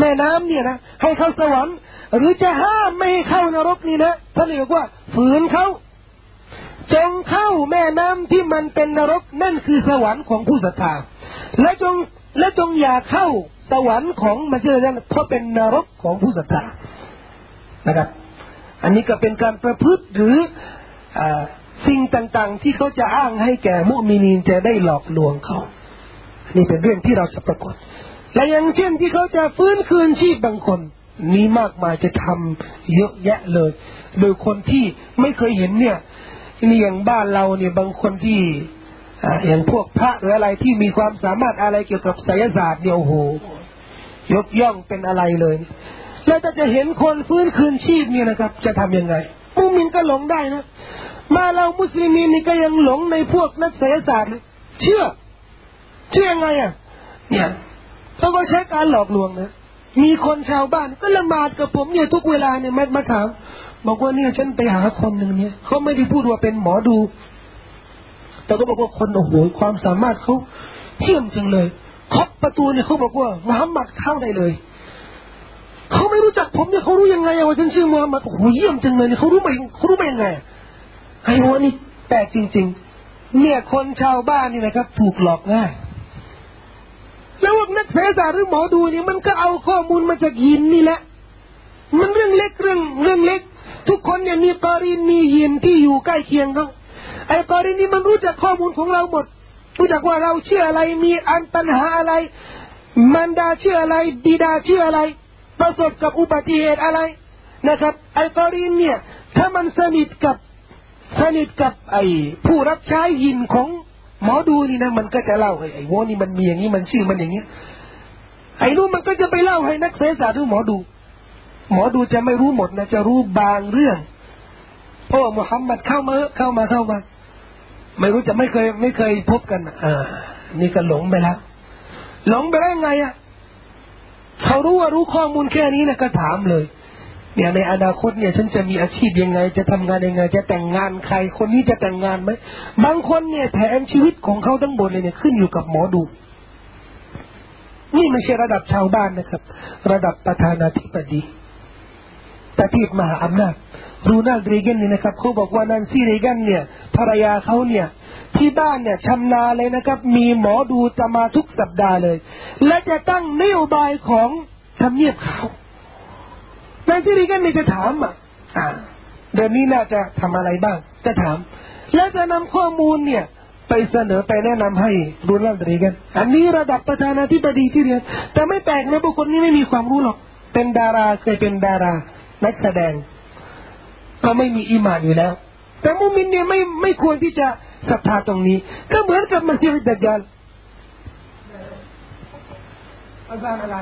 แม่น้ำเนี่ยนะให้เข้าสวรรค์หรือจะห้ามไม่ให้เข้านรกนี่นะท่านนบีบอกว่าฝืนเขาจงเข้าแม่น้ำที่มันเป็นนรกนั่นคือสวรรค์ของผู้ศรัทธาและจงและจงอย่าเข้าสวรรค์ของมัสยิดนั้นเพราะเป็นนรกของผู้ศรัทธานะครับอันนี้ก็เป็นการประพฤติหรืออ่าสิ่งต่างๆที่เขาจะอ้างให้แก่มุมินีนจะได้หลอกลวงเขานี่เป็นเรื่องที่เราจะปรากฏและอย่างเช่นที่เขาจะฟื้นคืนชีพบางคนมีมากมายจะทำเยอะแยะเลยโดยคนที่ไม่เคยเห็นเนี่ยนี่อย่างบ้านเราเนี่ยบางคนที่อ่าอย่างพวกพระหรืออะไรที่มีความสามารถอะไรเกี่ยวกับไสยศาสตร์เนี่ยโอ้โหยกย่องเป็นอะไรเลยแล้วถ้าจะเห็นคนฟื้นคืนชีพเนี่ยนะครับจะทำยังไงมุมินก็หลงได้นะมาเรามุสลิมีนนี่ก็ยังหลงในพวกนักไสยศาสตร์เชื่อเชื่อยังไงอ่ะเนี่ยเพราะว่าใช้การหลอกลวงนะมีคนชาวบ้านก็ละหมาดกับผมเนี่ยทุกเวลาเนี่ยมาถามบอกว่าเนี่ยฉันไปหาคนหนึ่งเนี่ยเขาไม่ได้พูดว่าเป็นหมอดูแต่ก็บอกว่าคนโอ้โหความสามารถเขาเที่ยมจังเลยเคาะประตูเนี่ยเขาบอกว่ามุฮัมมัดเข้าได้เลยเขาไม่รู้จักผมเนี่ยเขารู้ยังไงว่าฉันชื่อมุฮัมมัดโอ้โหเยี่ยมจังเลยเนี่ยเขารู้ไหมเขารู้ไหมยังไงไอ้วันนี้แปลกจริงๆเนี่ยคนชาวบ้านนี่นะครับถูกหลอกง่ายแล้วพวกนักเศรษฐศาสตร์หรือหมอดูเนี่ยมันก็เอาข้อมูลมาจากยินนี่แหละมันเรื่องเล็กเรื่องเรื่องเล็กทุกคนเนี่ยมีกอรินมียินที่อยู่ใกล้เคียงเขาไอ้กอรินนี่มันรู้จักข้อมูลของเราหมดรู้จักว่าเราเชื่ออะไรมีอันปัญหาอะไรมารดาเชื่ออะไรบิดาเชื่ออะไรประสบกับอุบัติเหตุอะไรนะครับไอ้กอรินเนี่ยถ้ามันสนิทกับสนิทกับไอ้ผู้รับใช้ยินของหมอดูนี่นะมันก็จะเล่าให้ไอ้โว้นี่มันมีอย่างนี้มันชื่อมันอย่างนี้ไอ้นู้นมันก็จะไปเล่าให้นักเศรษฐศาสตร์หรือหมอดูหมอดูจะไม่รู้หมดนะจะรู้บางเรื่องเพราะมุฮัมมัดเข้ามาเข้ามาเข้ามาไม่รู้จะไม่เคยไม่เคยพบกันอ่านี่ก็หลงไปแล้วหลงไปได้ไงอ่ะเขารู้ว่ารู้ข้อมูลแค่นี้นะก็ถามเลยเนี่ยในอนาคตเนี่ยฉันจะมีอาชีพยังไงจะทำงานยังไงจะแต่งงานใครคนนี้จะแต่งงานไหมบางคนเนี่ยแผนชีวิตของเขาทั้งหมดเลยเนี่ยขึ้นอยู่กับหมอดูนี่ไม่ใช่ระดับชาวบ้านนะครับระดับประธานาธิบดีตะทีบมหาอำนาจโรนัลด์ เรแกนนี่นะครับเขาบอกว่าแนนซี่ เรแกนเนี่ยภรรยาเขาเนี่ยที่บ้านเนี่ยชำนาญเลยนะครับมีหมอดูจะมาทุกสัปดาห์เลยและจะตั้งนโยบายของทำเนียบเขาแนนซี่ เรแกนนี่จะถามอ่ะ เดือนนี้น่าจะทำอะไรบ้างจะถามและจะนำข้อมูลเนี่ยไปเสนอไปแนะนำให้รู้เรื่องตรีกันอันนี้ระดับประธานาธิบดีที่เรียนแต่ไม่แปลกนะบุคคลนี้ไม่มีความรู้หรอกเป็นดาราเคยเป็นดารานักแสดงก็ไม่มีอีหม่านอยู่แล้วแต่มุมินเนี่ยไม่ไม่ควรที่จะศรัทธาตรงนี้ก็เหมือนกับมัสยิดดัจญาลอาซานอะไร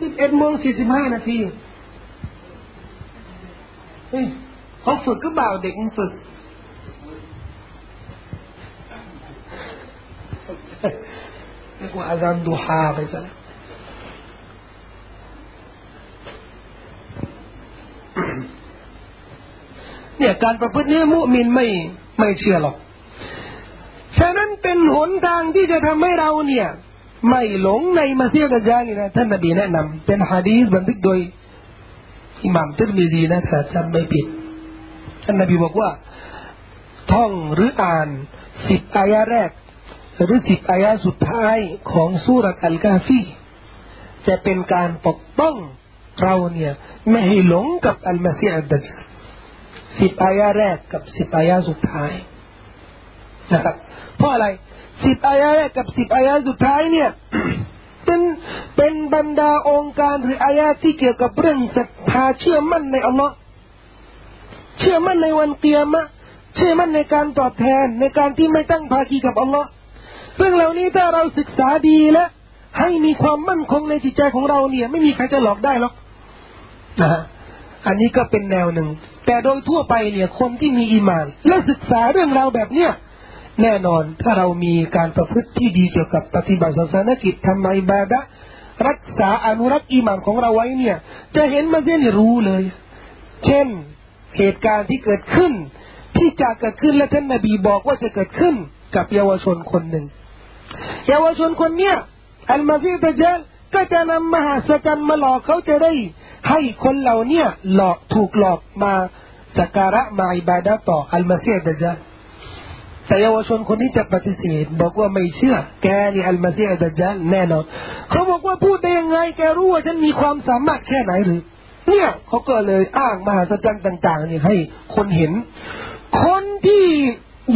สิบเอ็ดโมงสี่สิบห้านาทีเฮ้ยเขาฝึกก็บ่าวเด็กมันฝึกไม่กลัวอาซานดูฮาไปซะแล้วเนี่ยการประพฤติเนี่ยมุมินไม่ไม่เชื่อหรอกฉะนั้นเป็นหนทางที่จะทำให้เราเนี่ยไม่หลงในมัสยิดดัจญาลนะท่านนบีแนะนำเป็นหะดีษบันทึกโดยอิหม่ามติรมิซีนะถ้าจำไม่ผิดท่านนบีบอกว่าท่องหรืออ่านสิบอายะห์แรกหรือสิบอายะห์สุดท้ายของซูเราะห์อัลกาฟีจะเป็นการปกป้องเราเนี่ยไม่ให้หลงกับอัลมัสยิดดัจญาลสิบอายะห์แรกกับสิบอายะห์สุดท้ายนะครับเพราะอะไรสิบอายะห์แรกกับสิบอายะห์สุดท้ายเนี่ย เป็นเป็นบรรดาองค์การหรืออายะห์ที่เกี่ยวกับเรื่องศรัทธาเชื่อมั่นในอัลเลาะห์เชื่อมั่นในวันกิยามะห์เชื่อมั่นในการตอบแทนในการที่ไม่ตั้งภาคีกับอัลเลาะห์เรื่องเหล่านี้ถ้าเราศึกษาดีและให้มีความมั่นคงในจิตใจของเราเนี่ยไม่มีใครจะหลอกได้หรอกนะฮะอันนี้ก็เป็นแนวหนึ่งแต่โดยทั่วไปเนี่ยคนที่มีอีหม่านและศึกษาเรื่องราวแบบเนี้ยแน่นอนถ้าเรามีการประพฤติที่ดีเกี่ยวกับปฏิบัติศาสนกิจทำอิบาดะห์รักษาอนุรักษ์อีหม่านของเราไว้เนี่ยจะเห็นมัสยิดนี่รู้เลยเช่นเหตุการณ์ที่เกิดขึ้นที่จะเกิดขึ้นและท่านนบีบอกว่าจะเกิดขึ้นกับเยาวชนคนหนึ่งเยาวชนคนเนี้ยอัลมัสยิดดัจญาลก็จะนำมหัศจรรย์มาหลอกเขาจะได้ให้คนเหล่าเนี้ยหลอกถูกหลอกมาสักการะมาอิบาดะห์ต่ออัลมัสยิดดัจญาลแต่เยาวชนคนนี้จะปฏิเสธบอกว่าไม่เชื่อแกนี่อัลมัสยิดดัจญาลแน่นอนเขาบอกว่าพูดได้ยังไงแกรู้ว่าฉันมีความสามารถแค่ไหนหรือเนี่ยเขาก็เลยอ้างมหัศจรรย์ต่างๆนี่ให้คนเห็นคนที่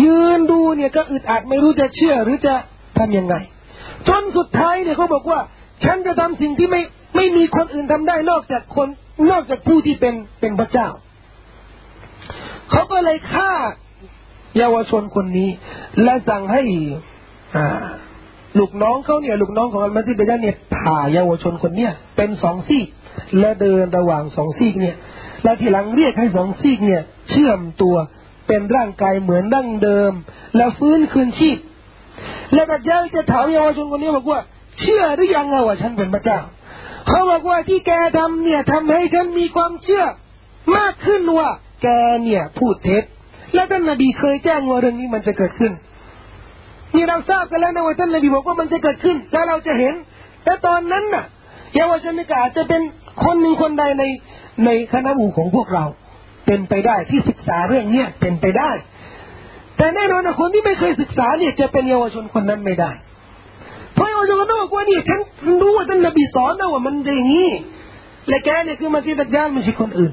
ยืนดูเนี่ยก็อึดอัดไม่รู้จะเชื่อหรือจะทำยังไงจนสุดท้ายเนี่ยเขาบอกว่าฉันจะทำสิ่งที่ไม่ไม่มีคนอื่นทำได้นอกจากคนนอกจากผู้ที่เป็นเป็นพระเจ้าเขาก็เลยฆ่าเยาวชนคนนี้และสั่งให้ลูกน้องเขาเนี่ยลูกน้องของอัลมัสยิดดัจญาลเนี่ยผ่าเยาวชนคนเนี้ยเป็นสองซีกและเดินระหว่างสองซีกเนี่ยและทีหลังเรียกให้สองซีกเนี่ยเชื่อมตัวเป็นร่างกายเหมือนดั้งเดิมและฟื้นคืนชีพและดัจญาลจะถามเยาวชนคนนี้บอกว่าเชื่อหรือยังว่าฉันเป็นพระเจ้าเขาบอกว่าที่แกทำเนี่ยทำให้ฉันมีความเชื่อมากขึ้นว่าแกเนี่ยพูดเท็จและท่านนบีเคยแจ้งว่าเรื่องนี้มันจะเกิดขึ้นนี่เราทราบกันแล้วนะว่าท่านนบีบอกว่ามันจะเกิดขึ้นและเราจะเห็นแต่ตอนนั้นน่ะเยาวชนก็อาจจะเป็นคนหนึ่งคนใดในในคณะหมู่ของพวกเราเป็นไปได้ที่ศึกษาเรื่องนี้เป็นไปได้แต่แน่นอนคนที่ไม่เคยศึกษาเนี่ยจะเป็นเยาวชนคนนั้นไม่ได้เพราะเยาวชนคนนั้นบอกว่านี่ฉันรู้ว่าท่านนบีสอนนะว่ามันจะอย่างนี้และแกเนี่ยคือมัสยิดดัจญาลไม่ใช่คนอื่น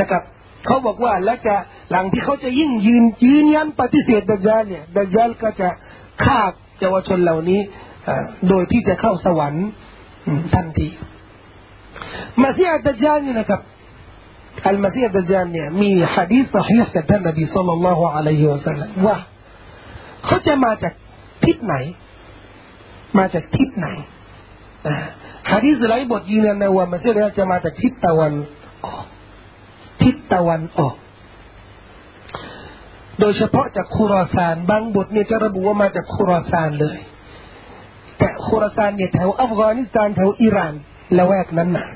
นะครับเขาบอกว่าและจะหลังที่เขาจะยิ่งยืนยืนยันปฏิเสธดัจญาลเนี่ยดัจญาลก็จะฆ่าเยาวชนเหล่านี้โดยที่จะเข้าสวรรค์ทันทีมัสยิดดัจญาลเนี่ยนะครับอัลมัสยิดดัจญาลเนี่ยมีหะดีษซอฮีฮ์จากท่านนบีศ็อลลัลลอฮุอะลัยฮิวะซัลลัมว่าเขาจะมาจากทิศไหนมาจากทิศไหนนะหะดีษหลายบทยืนยันนะว่ามัสยิดดัจญาลจะมาจากทิศตะวันออกทิศตะวันออกโดยเฉพาะจากคุรอซานบางบทเนี่ยจะระบุว่ามาจากคุรอซานเลยแต่คุรอซานเนี่ยแถวอัฟกานิสถานแถวอิหร่านละแวกนั้นน่ะ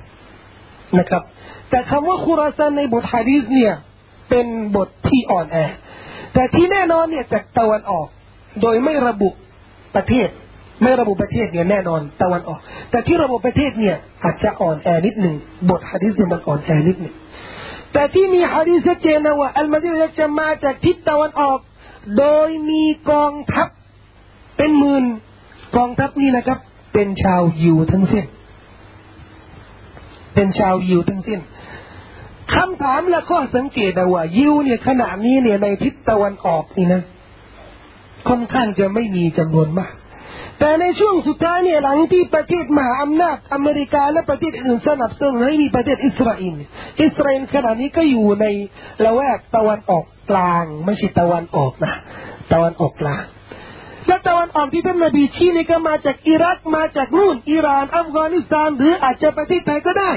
นะครับแต่คำว่าคุรอซานในบทหะดีษเนี่ยเป็นบทที่อ่อนแอแต่ที่แน่นอนเนี่ยจากตะวันออกโดยไม่ระบุประเทศไม่ระบุประเทศเนี่ยแน่นอนตะวันออกแต่ที่ระบุประเทศเนี่ยอาจจะอ่อนแอนิดนึงบทหะดีษมันอ่อนแอนิดนึงแต่ที่มีหะดีษชัดเจนนะว่าอัลมัสยิดดัจญาลมาจากทิศตะวันออกโดยมีกองทัพเป็นหมื่นกองทัพนี่นะครับเป็นชาวยิวทั้งสิ้นเป็นชาวยิวทั้งสิ้น คำถามและข้อสังเกตว่ายิวเนี่ยขณะนี้เนี่ยในทิศตะวันออกนี่นะค่อนข้างจะไม่มีจำนวนมากแต่ในช่วงสุดท้ายเนี่ยหลังที่ประเทศมหาอำนาจอเมริกาและประเทศอื่นสนับสนุนให้มีประเทศอิสราเอลอิสราเอลขณะนี้ก็อยู่ในละแวกตะวันออกกลางไม่ใช่ตะวันออกนะตะวันออกกลางและตะวันออกที่ท่านนบีชี้นี่ก็มาจากอิรักมาจากนู่นอิหร่านอัฟกานิสถานหรืออาจจะประเทศไทยก็ได้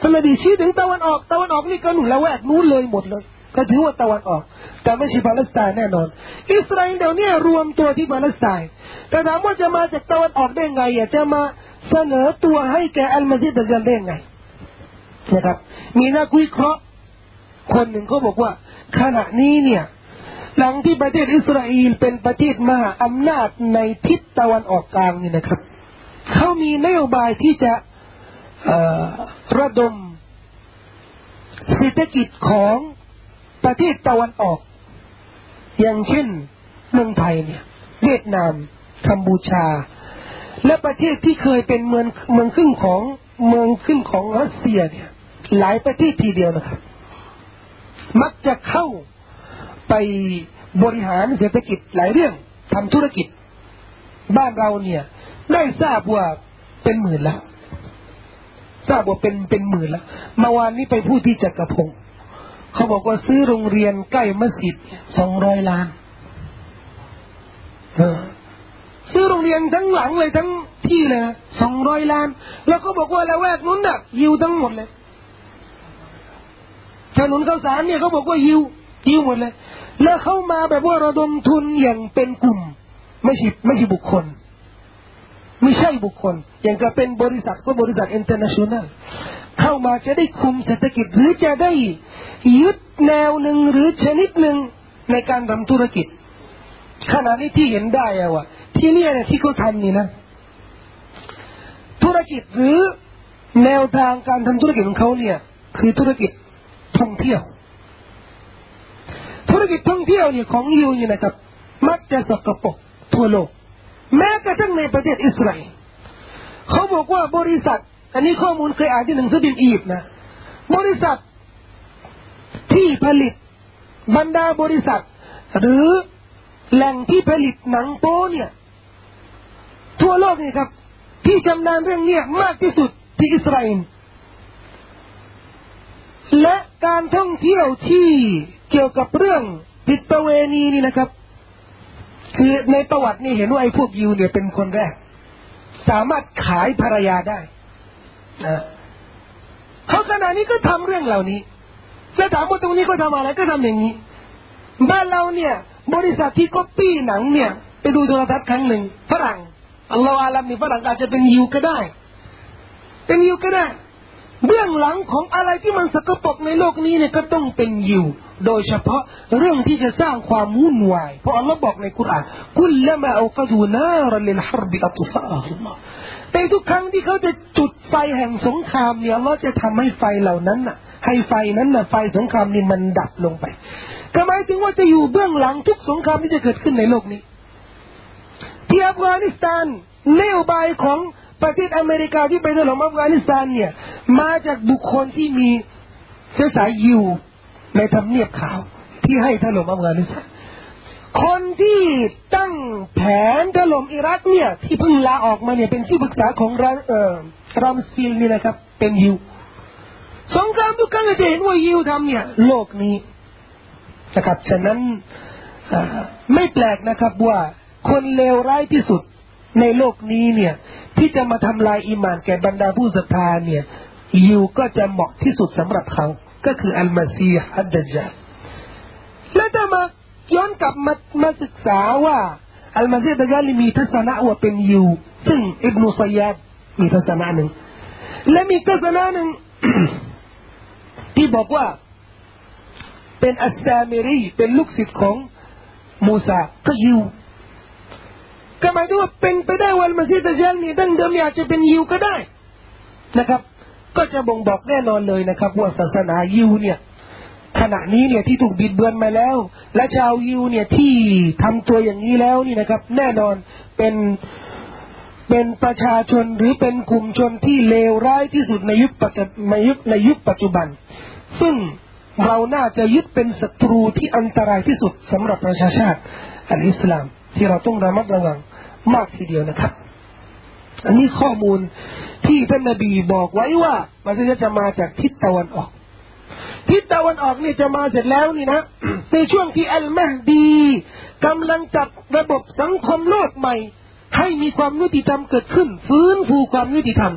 ท่านนบีชี้ถึงตะวันออกตะวันออกนี่ก็หนุนละแวกนู้นเลยหมดเลยก็ถือว่าตะวันออกแต่ไม่ใช่ปาเลสไตน์แน่นอนอิสราเอลเดี๋ยวนี้รวมตัวที่ปาเลสไตน์แต่ถามว่าจะมาจากตะวันออกได้ไงอ่ะจะมาเสนอตัวให้แก่อัลมัสยิดดะญัลได้ไงนะครับมีนักวิเคราะห์คนหนึ่งเขาบอกว่าขณะนี้เนี่ยหลังที่ประเทศอิสราเอลเป็นประเทศมหาอำนาจในทิศตะวันออกกลางนี่นะครับเขามีนโยบายที่จะระดมเศรษฐกิจของประเทศตะวันออกอย่างเช่นเมืองไทยเนี่ยเวียดนามกัมพูชาและประเทศที่เคยเป็นเมืองเมืองขึ้นของเมืองขึ้นของรัสเซียเนี่ยหลายประเทศทีเดียวนะครับมักจะเข้าไปบริหารเศรษฐกิจหลายเรื่องทำธุรกิจบ้านเราเนี่ยได้ทราบว่าเป็นหมื่นแล้วทราบว่าเป็นเป็นหมื่นแล้วเมื่อวานนี้ไปพูดที่จักรพงศ์เขาบอกว่าซื้อโรงเรียนใกล้มัสยิดสองร้อยล้านเออซื้อโรงเรียนทั้งหลังเลยทั้งที่เลยสองร้อยล้านแล้วก็บอกว่าละแวกนู้นน่ะยิวทั้งหมดเลยถนนข้าวสารเนี่ยเขาบอกว่ายิวยิวหมดเลยแล้วเข้ามาแบบว่าระดมทุนอย่างเป็นกลุ่มไม่ใช่ไม่ใช่บุคคลไม่ใช่บุคคลอย่างก็เป็นบริษัทก็บริษัท international เข้ามาจะได้คุมเศรษฐกิจหรือจะได้ยึดแนวหนึ่งหรือชนิดหนึ่งในการทำธุรกิจขณะนี้ที่เห็นได้อะวะที่เนี่ยที่เขาทำนี่นะธุรกิจหรือแนวทางการทำธุรกิจของเขาเนี่ยคือธุรกิจท่องเที่ยวธุรกิจท่องเที่ยวเนี่ยของยิวนี่นะครับมักจะสกปรกทั่วโลกแม้กระทั่งในประเทศอิสราเอลเขาบอกว่าบริษัทอันนี้ข้อมูลเคยอ่านที่หนังสือพิมพ์อีฟนะบริษัทที่ผลิตบรรดาบริษัทหรือแหล่งที่ผลิตหนังโป๊เนี่ยทั่วโลกนี่ครับที่ชำนาญเรื่องนี้มากที่สุดที่อิสราเอลและการท่องเที่ยวที่เกี่ยวกับเรื่องผิดประเวณีนี่นะครับคือในประวัตินี่เห็นว่าไอ้พวกยิวเนี่ยเป็นคนแรกสามารถขายภรรยาได้นะเขาขณะนี้ก็ทำเรื่องเหล่านี้แล้วถามว่าตรงนี้ก็ทำอะไรก็ทำอย่างนี้บ้านเราเนี่ยบริษัทที่ก๊อปปี้หนังเนี่ยไปดูโทรทัศน์ครั้งหนึ่งฝรั่งอัลลอฮฺอาลัมนี่ฝรั่งอาจจะเป็นยิวก็ได้เป็นยิวก็ได้เบื้องหลังของอะไรที่มันสกปรกในโลกนี้เนี่ยก็ต้องเป็นยิวโดยเฉพาะเรื่องที่จะสร้างความวุ่นวายเพราะอัลลอฮ์บอกในกุรอานกุลมาอูกะดูนารัลลิลฮัรบิอัตฟาฮุมแต่ทุกครั้งที่เขาจะจุดไฟแห่งสงครามเนี่ยอัลลอฮ์จะทำให้ไฟเหล่านั้นน่ะให้ไฟนั้นน่ะไฟสงครามนี่มันดับลงไปก็หมายถึงว่าจะอยู่เบื้องหลังทุกสงครามที่จะเกิดขึ้นในโลกนี้ที่อัฟกานิสถานนโยบายของประเทศอเมริกาที่ไปถล่มอัฟกานิสถานเนี่ยมาจากบุคคลที่มีเชื้อสายยิวในทำเนียบขาวที่ให้ถล่มอัฟกานิสถานคนที่ตั้งแผนถล่มอิรักเนี่ยที่เพิ่งลาออกมาเนี่ยเป็นที่ปรึกษาของเอ่อรามซิลนี่นะครับเป็นยิวสงครามทุกครั้งจะเห็นว่ายิวทำเนี่ยโลกนี้นะครับฉะนั้นไม่แปลกนะครับว่าคนเลวร้ายที่สุดในโลกนี้เนี่ยที่จะมาทำลายอีหม่านแก่บรรดาผู้ศรัทธาเนี่ยยิวก็จะเหมาะที่สุดสำหรับเขาก็คืออัลมาซีฮ์อัดดัจญาลแล้วถ้ามาย้อนกลับมามาศึกษาว่าอัลมาซีฮ์อัดดัจญาลมีทัศนะว่าเป็นยิวซึ่งอิบนุซัยยาดมีทัศนะหนึ่งและมีทัศนะหนึ่ง ที่บอกว่าเป็นอัสซามิรีเป็นลูกศิษย์ของมูซาก็ยิวก็หมายถึงว่าเป็นไปได้ว่าอัลมาซีฮ์อัดดัจญาลนี่ดั้งเดิมอาจจะเป็นยิวก็ได้นะครับก็จะบ่งบอกแน่นอนเลยนะครับว่าศาสนายิวเนี่ยขณะนี้เนี่ยที่ถูกบิดเบือนมาแล้วและชาวยิวเนี่ยที่ทำตัวอย่างนี้แล้วนี่นะครับแน่นอนเป็น เป็นประชาชนหรือเป็นกลุ่มชนที่เลวร้ายที่สุดในยุคปัจจุบันในยุคในยุคปัจจุบันซึ่งเราน่าจะยึดเป็นศัตรูที่อันตรายที่สุดสำหรับประชาชาติอัลอิสลามที่เราต้องระมัดระวังมากทีเดียวนะครับอันนี้ข้อมูลที่ท่านนบีบอกไว้ว่ามันจะมาจากทิศตะวันออกทิศตะวันออกนี่จะมาเสร็จแล้วนี่นะในช่วงที่อัลมะฮดีกำลังจับระบบสังคมโลกใหม่ให้มีความยุติธรรมเกิดขึ้นฟื้นฟูความยุติธรรม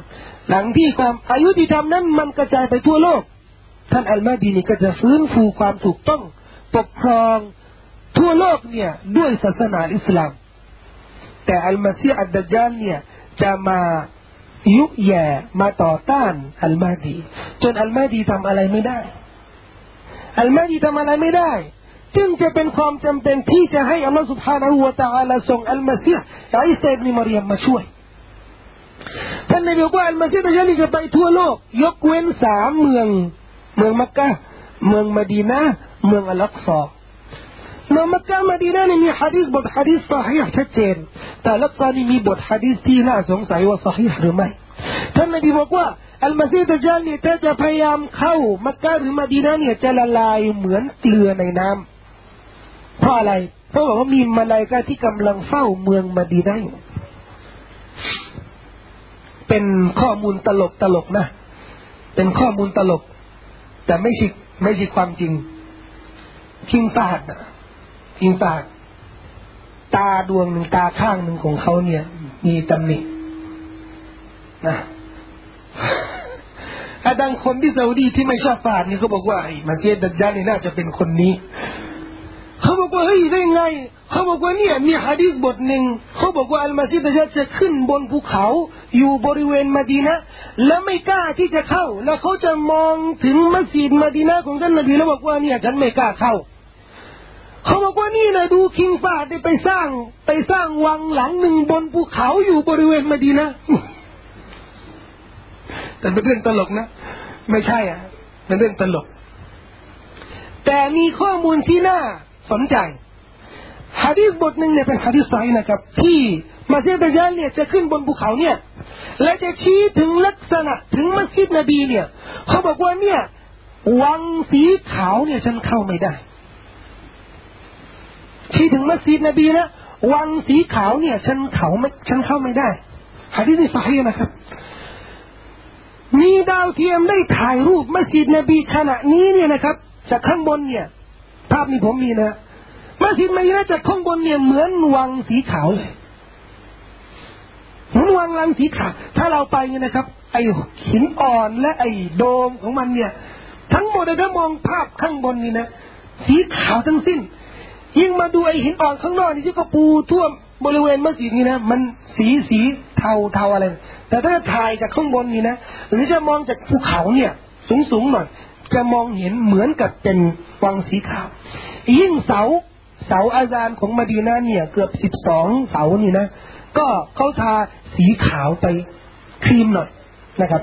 หลังที่ความอายุติธรรมนั้นมันกระจายไปทั่วโลกท่านอัลมะฮดีนี่ก็จะฟื้นฟูความถูกต้องปกครองทั่วโลกเนี่ยด้วยศาสนาอิสลามแต่อัลมะซีอัดดัจญาลเนี่ยจะมายุแย่มาต่อต้านอัลมาดีจนอัลมาดีทำอะไรไม่ได้อัลมาดีทำอะไรไม่ได้จึงจะเป็นความจำเป็นที่จะให้อัลลอฮฺซุบฮานะฮูวะตะอาลาส่งอัลมะซีฮ์อิสาอิบนุมารยัมมาช่วยท่านนบีบอกว่าอัลมะซีฮ์จะไปทั่วโลกยกเว้นสามเมืองเมืองมักกะฮ์เมืองมะดีนะฮ์เมืองอัลอักซอเมื่อมักกะฮ์มะดีนะฮ์นี่มีหะดีษบทหะดีษซอฮีฮ์ชัดเจนแต่อัลอักซอนี่มีบทหะดีษที่น่าสงสัยว่าซอฮีฮ์หรือไม่ท่านนบีบอกว่าอัลมะซีฮ์ดัจญาลเนี่ยจะพยายามเข้ามักกะฮ์หรือมะดีนะฮ์เนี่ยจะละลายเหมือนเกลือในน้ำเพราะอะไรเพราะว่ามีมลาอิกะฮ์ที่กำลังเฝ้าเมืองมะดีนะฮ์เป็นข้อมูลตลกตลกนะเป็นข้อมูลตลกแต่ไม่ใช่ไม่ใช่ความจริงคิงฟาดคิงฟาดตาดวงหนึ่งตาข้างหนึ่งของเขาเนี่ยมีตำหนินะอาดังคนที่ซาอุดีที่ไม่ชอบฟาดนี่เขาบอกว่าไอ้มาเซียดัจญาลนี่น่าจะเป็นคนนี้เขาบอกว่าเฮ้ยได้ไงเขาบอกว่าเนี่ยมีหะดีษบทหนึ่งเขาบอกว่าอัลมาซีดัจญาลจะขึ้นบนภูเขาอยู่บริเวณมะดีนะฮ์และไม่กล้าที่จะเข้าแล้วเขาจะมองถึงมัสยิดมะดีนะฮ์ของท่านนบีแล้วบอกว่าเนี่ยฉันไม่กล้าเข้าเขาบอกว่านี่นะดูคิงฟาดได้ไปสร้างไปสร้างวังหลังหนึ่งบนภูเขาอยู่บริเวณมะดีนะฮ์แต่เป็นเรื่องตลกนะไม่ใช่อ่ะเป็นเรื่องตลกแต่มีข้อมูลที่น่าสนใจหะดีษบทหนึ่งเนี่ยเป็นหะดีษซอฮีห์นะครับที่มัสยิดดัจญาลเนี่ยจะขึ้นบนภูเขาเนี่ยและจะชี้ถึงลักษณะถึงมัสยิดนบีเนี่ยเขาบอกว่าเนี่ยวังสีขาวเนี่ยฉันเข้าไม่ได้ชี้ถึงมัสยิดนบีนะวังสีขาวเนี่ยฉันเขาไม่ฉันเข้าไม่ได้หะดีษซอฮีห์นะครับมีดาวเทียมได้ถ่ายรูปมัสยิดนบีขณะนี้เนี่ยนะครับจากข้างบนเนี่ยภาพนี้ผมมีนะมัสยิดมะดีนะฮ์จากข้างบนเนี่ยเหมือนวังสีขาวเลยเหมือนวังลังสีขาวถ้าเราไปเนี่ยนะครับไอ้หินอ่อนและไอ้โดมของมันเนี่ยทั้งหมดถ้ามองภาพข้างบนนี่นะสีขาวทั้งสิ้นยิ่งมาดูไอ้หินอ่อนข้างนอกนี่ที่ก็ปูท่วมบริเวณมัสยิดนี่นะมันสีสีเทาเทาอะไรแต่ถ้าถ่ายจากข้างบนนี่นะหรือจะมองจากภูเขาเนี่ยสูงๆหน่อยจะมองเห็นเหมือนกับเป็นวังสีขาวยิ่งเสาเสาอาซานของมะดีนะฮ์เนี่ยเกือบสิบสองเสานี่นะก็เขาทาสีขาวไปครีมหน่อยนะครับ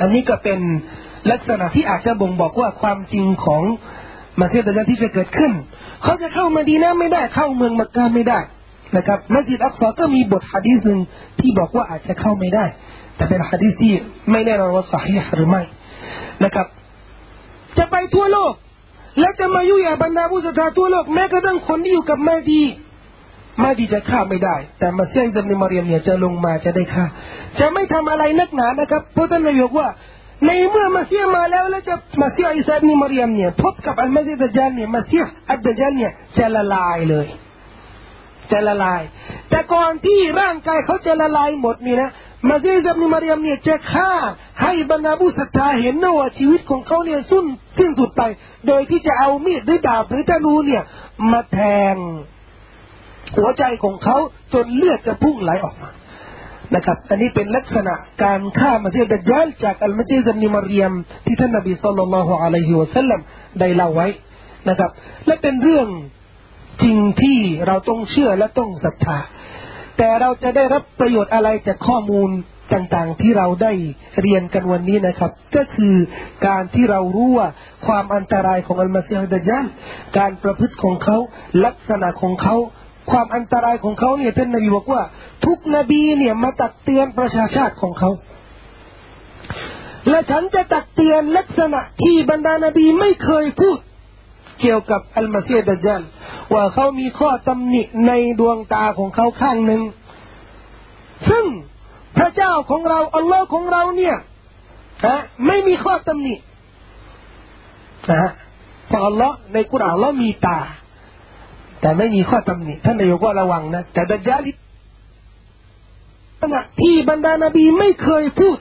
อันนี้ก็เป็นลักษณะที่อาจจะบ่งบอกว่าความจริงของมัสยิดดัจญาลที่จะเกิดขึ้นเขาจะเข้ามะดีนะฮ์ไม่ได้เข้าเมืองมักกะฮ์ไม่ได้นะครับมัสยิดอักซอก็มีบทหะดีษนึงที่บอกว่าอาจจะเข้าไม่ได้แต่เป็นหะดีษที่ไม่แน่นอนว่าซอฮีหรือไม่นะครับจะไปทั่วโลกและจะมาอยู่อย่างบรรดาผู้ศรัทธาทั่วโลกแม้กระทั่งคนที่อยู่กับมาดีมาดีจะฆ่าไม่ได้แต่มาเซียอิบนุมะรียมเนี่ยจะลงมาจะได้ฆ่าจะไม่ทำอะไรนักหนานะครับเพราะท่านนบีบอกว่าในเมื่อมาเซียมาแล้วและจะมาเซียอิสาอิบนุมะรียมเนี่ยพบกับอัลมาซีดัจญาลเนี่ยมาเซียอัดดัจญาลเนี่ยจะละลายเลยจะละลายแต่ก่อนที่ร่างกายเขาจะละลายหมดนี่นะมัสยิดอับดุลมาริยมเนี่ยจะฆ่าให้บรรดาผู้ศรัทธาเห็นว่าชีวิตของเขาเนี่ยสุ้นสิ้นสุดไปโดยที่จะเอามีดหรือดาบหรือธนูเนี่ยมาแทงหัวใจของเขาจนเลือดจะพุ่งไหลออกมานะครับอันนี้เป็นลักษณะการฆ่ามัสยิดดัจญาลจากอัลมัสยิดอับดุลมาริยมที่ท่านนบีศ็อลลัลลอฮุอะลัยฮิวะซัลลัมได้เล่าไว้นะครับและเป็นเรื่องจริงที่เราต้องเชื่อและต้องศรัทธาแต่เราจะได้รับประโยชน์อะไรจากข้อมูลต่างๆที่เราได้เรียนกันวันนี้นะครับก็คือการที่เรารู้ว่าความอันตรายของอัลมาซีฮ์ดัจญาลการประพฤติของเขาลักษณะของเขาความอันตรายของเขาเนี่ยท่านนบีบอกว่า ทุกนบีเนี่ยมาตักเตือนประชาชาติของเขาและฉันจะตักเตือนลักษณะที่บรรดานบีไม่เคยพูดเกี่ยวกับอัลมาซีฮ์ดัจญาลว่าเขามีข้อตำหนิในดวงตาของเขาข้างหนึ่งซึ่งพระเจ้าของเราอัลลอฮ์ของเราเนี่ยนะไม่มีข้อตำหนินะเพราะอัลลอฮ์ในกุรอานอัลลอฮ์มีตาแต่ไม่มีข้อตำหนิท่านนายกว่าระวังนะแต่ดัจญาลที่บรรดานบีไม่เคยพูด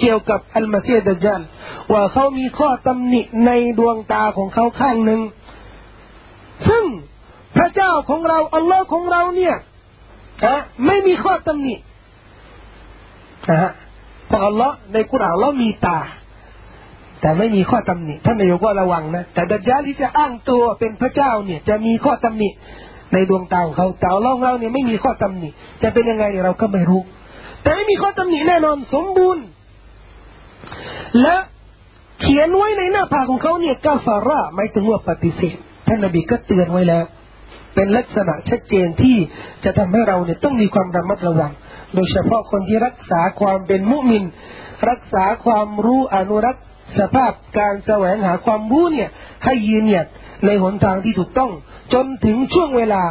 เกี่ยวกับอัลมาซีฮ์ดัจญาลว่าเขามีข้อตำหนิในดวงตาของเขาข้างหนึ่งซึ่งพระเจ้าของเราอัลลอฮ์ของเราเนี่ยนะไม่มีข้อตำหนินะฮะเพราะอัลลอฮ์ในกุรอานอัลลอฮ์มีตาแต่ไม่มีข้อตำหนิท่านนายกว่าระวังนะแต่ดัจญาลที่จะอ้างตัวเป็นพระเจ้าเนี่ยจะมีข้อตำหนิในดวงตาของเขาแต่อัลลอฮ์ของเราเนี่ยไม่มีข้อตำหนิจะเป็นยังไงเราก็ไม่รู้แต่ไม่มีข้อตำหนิแน่นอนสมบูรณ์และเขียนไว้ในหน้าผากของเขาเนี่ยกาฟาระหมายถึงว่าปฏิเสธท่านนบีก็เตือนไว้แล้วเป็นลักษณะชัดเจนที่จะทำให้เราเนี่ยต้องมีความระมัดระวังโดยเฉพาะคนที่รักษาความเป็นมุมินรักษาความรู้อนุรักษ์สภาพการแสวงหาความรู้เนี่ยให้ยืนหยัดในหนทางที่ถูกต้องจนถึงช่วงเวลา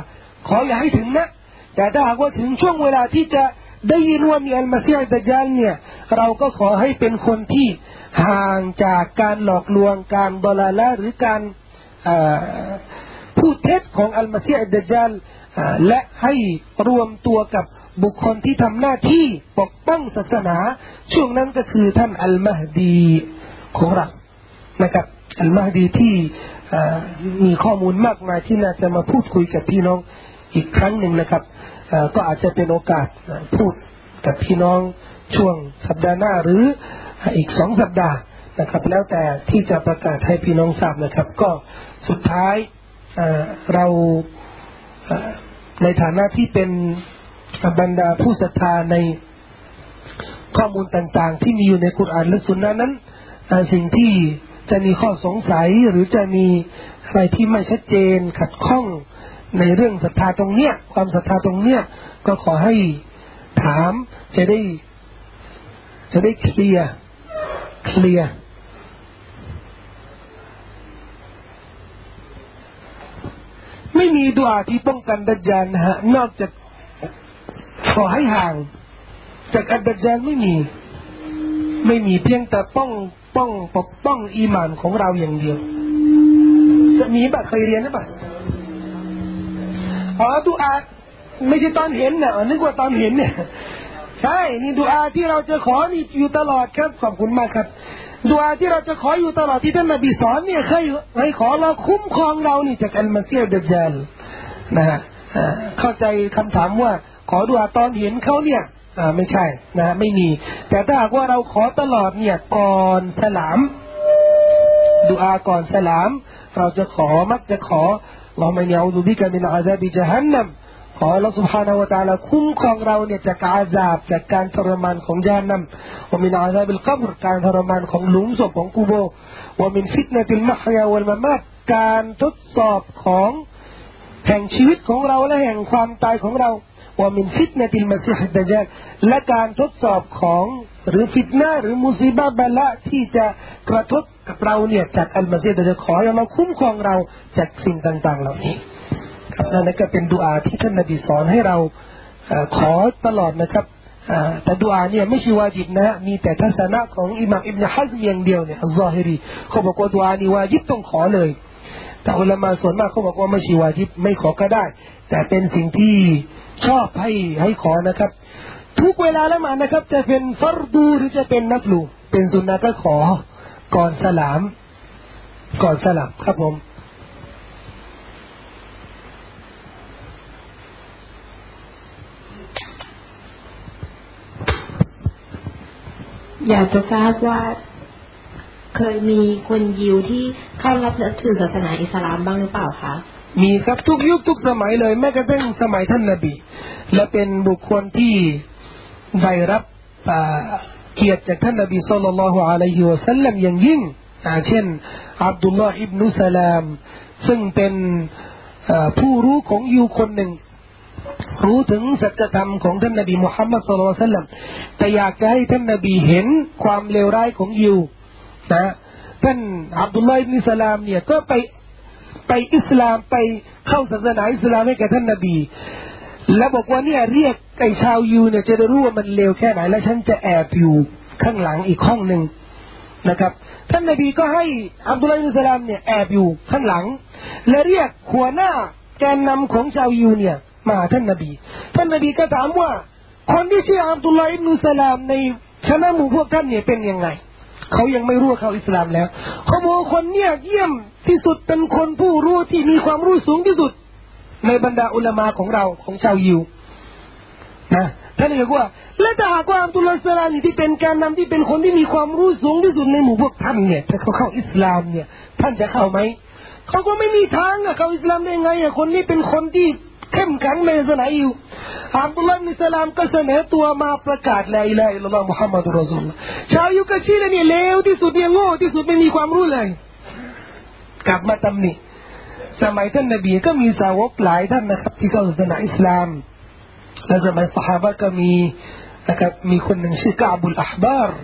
ขออย่าให้ถึงนะแต่ถ้าหากว่าถึงช่วงเวลาที่จะได้ยินว่ามีอัลมาซีฮ์ดัจญาลเนี่ยเราก็ขอให้เป็นคนที่ห่างจากการหลอกลวงการดอลาละหรือการพูดเท็จของอัลมาซีฮ์ดัจญาลและให้รวมตัวกับบุคคลที่ทำหน้าที่ปกป้องศาสนาช่วงนั้นก็คือท่านอัลมะฮดีของเรานะครับอัลมะฮดีที่มีข้อมูลมากมายที่น่าจะมาพูดคุยกับพี่น้องอีกครั้งหนึ่งนะครับก็อาจจะเป็นโอกาสพูดกับพี่น้องช่วงสัปดาห์หน้าหรืออีกสองสัปดาห์นะครับแล้วแต่ที่จะประกาศให้พี่น้องทราบนะครับก็สุดท้ายเราในฐานะที่เป็นบรรดาผู้ศรัทธาในข้อมูลต่างๆที่มีอยู่ในกุรอานและซุนนะห์นั้นสิ่งที่จะมีข้อสงสัยหรือจะมีอะไรที่ไม่ชัดเจนขัดข้องในเรื่องศรัทธาตรงเนี้ยความศรัทธาตรงเนี้ยก็ขอให้ถามจะได้จะได้เคลียร์เคลียร์ไม่มีดุอาที่ป้องกันดัจญาลนะฮะนอกจากขอให้ห่างจากอัดดัจญาลไม่มีไม่มีเพียงแต่ป้องป้องปกป้องอีหม่านของเราอย่างเดียวจะมีป่ะเคยเรียนหรือเปล่าอ๋อดุอาไม่ใช่ตอนเห็นน่ะนึกว่าตอนเห็นเนี่ยใช่นี่ดุอาที่เราจะขอนี่อยู่ตลอดครับขอบคุณมากครับดุอาที่เราจะขออยู่ตลอดที่ท่านนบีสอนเนี่ยเคยให้ขอเราคุ้มครองเรานี่จากอัลมาซีฮ์ดัจญาลนะฮะเข้าใจคำถามว่าขอดุอาตอนเห็นเขาเนี่ยอ่าไม่ใช่นะไม่มีแต่ถ้าหากว่าเราขอตลอดเนี่ยก่อนสลามดุอาก่อนสลามเราจะขอมักจะขอเราไม่เอาดุบิกะมินอาซาบิญะฮันนัมขออัลเลาะห์ซุบฮานะฮูวะตะอาลาคุ้มครองเราเนี่ยจากอาซาบจากการทรมานของญะฮันนัมวะมินอาซาบิลกอบรการทรมานของหลุมศพของกุโบร์วะมินฟิตนะติลมะฮยาวัลมะมาตการทดสอบของแห่งชีวิตของเราและแห่งความตายของเราวะมินฟิตนะติลมะซีฮ์ดัจญาลและการทดสอบของหรือฟิตนะหรือมุซีบะฮ์บะละที่จะกระทบกับเราเนี่ยจากอัลมาซีฮ์ดัจญาลขอให้เราคุ้มครองเราจากสิ่งต่างๆเหล่านี้ครับนั่นก็เป็นดุอาที่ท่านนบีสอนให้เราขอตลอดนะครับแต่ดุอาเนี่ยไม่ใช่วาญิบนะฮะมีแต่ทัศนะของอิหม่ามอิบนุฮัซมอย่างเดียวเนี่ยอัลซอฮิรีเขาบอกว่าดุอานี่วาญิบต้องขอเลยแต่อุลามะส่วนมากเขาบอกว่าไม่ใช่วาญิบไม่ขอก็ได้แต่เป็นสิ่งที่ชอบให้ให้ขอนะครับทุกเวลาละหมาดนะครับจะเป็นฟัรดูหรือจะเป็นนัฟลูเป็นซุนนะห์ก็ขอก่อนสลามก่อนสลามครับผมอยากจะทราบว่าเคยมีคนยิวที่เข้ารับนับถือศาสนาอิสลามบ้างหรือเปล่าคะมีครับทุกยุคทุกสมัยเลยแม้กระทั่งสมัยท่านนบีและเป็นบุคคลที่ได้รับเกียรติจากท่านนบีศ็อลลัลลอฮุอะลัยฮิวะซัลลัมอย่างยิ่งเช่นอับดุลลอฮ์อิบนุสลามซึ่งเป็นผู้รู้ของยิวคนหนึ่ง รู้ถึงสัจธรรมของท่านนบีมุฮัมมัดศ็อลลัลลอฮุอะลัยฮิวะซัลลัมแต่อยากจะให้ท่านนบีเห็นความเลวร้ายของยิวนะท่านอับดุลลอฮ์อิบนุสลามเนี่ยก็ไปไปอิสลามไปเข้าศาสนาอิสลามให้กับท่านนบีแล้วบอกว่าเนี่ยเรียกไอ้ชาวยิวเนี่ยจะได้รู้ว่ามันเลวแค่ไหนและฉันจะแอบอยู่ข้างหลังอีกห้องนึงนะครับท่านนบีก็ให้อับดุลลอฮ์อิบนุสลามเนี่ยแอบอยู่ข้างหลังและเรียกหัวหน้าแกนนำของชาวยิวเนี่ยมาท่านนบีท่านนบีก็ถามว่าคนที่ชื่ออับดุลลอฮ์อิบนุสลามในคณะหมู่พวกท่านเนี่ยเป็นยังไงเขายังไม่รู้ว่าเขาอิสลามแล้วเขาบอกว่าคนเนี่ยเยี่ยมที่สุดเป็นคนผู้รู้ที่มีความรู้สูงที่สุดในบรรดาอุลามะของเราของชาวยิวนะท่านนบีบอกว่าและถ้าหากว่าอับดุลลอฮ์อิบนุสลามที่เป็นแกนนำที่เป็นคนที่มีความรู้สูงที่สุดในหมู่พวกท่านเนี่ยถ้าเขาเข้าอิสลามเนี่ยท่านจะเข้าไหมเขาก็ไม่มีทางอะเข้าอิสลามได้ไงอะคนนี้เป็นคนที่เข้มแข็งในศาสนาอยู่อับดุลลอฮ์มิสลามก็เสนอตัวมาประกาศลาอิลาฮะอิลลัลลอฮ์มุฮัมมัดุรรอซูลุลลอฮ์ชาวยูกะชีละนี่เลวที่สุดเนี่ยโง่ที่สุดไม่มีความรู้เลยกลับมาตำหนิสมัยท่านนบีก็มีสาวกหลายท่านนะครับที่เข้าศาสนาอิสลามและสมัยซอฮาบะห์ก็มีนะครับมีคนหนึ่งชื่อกะอบุลอะห์บาร์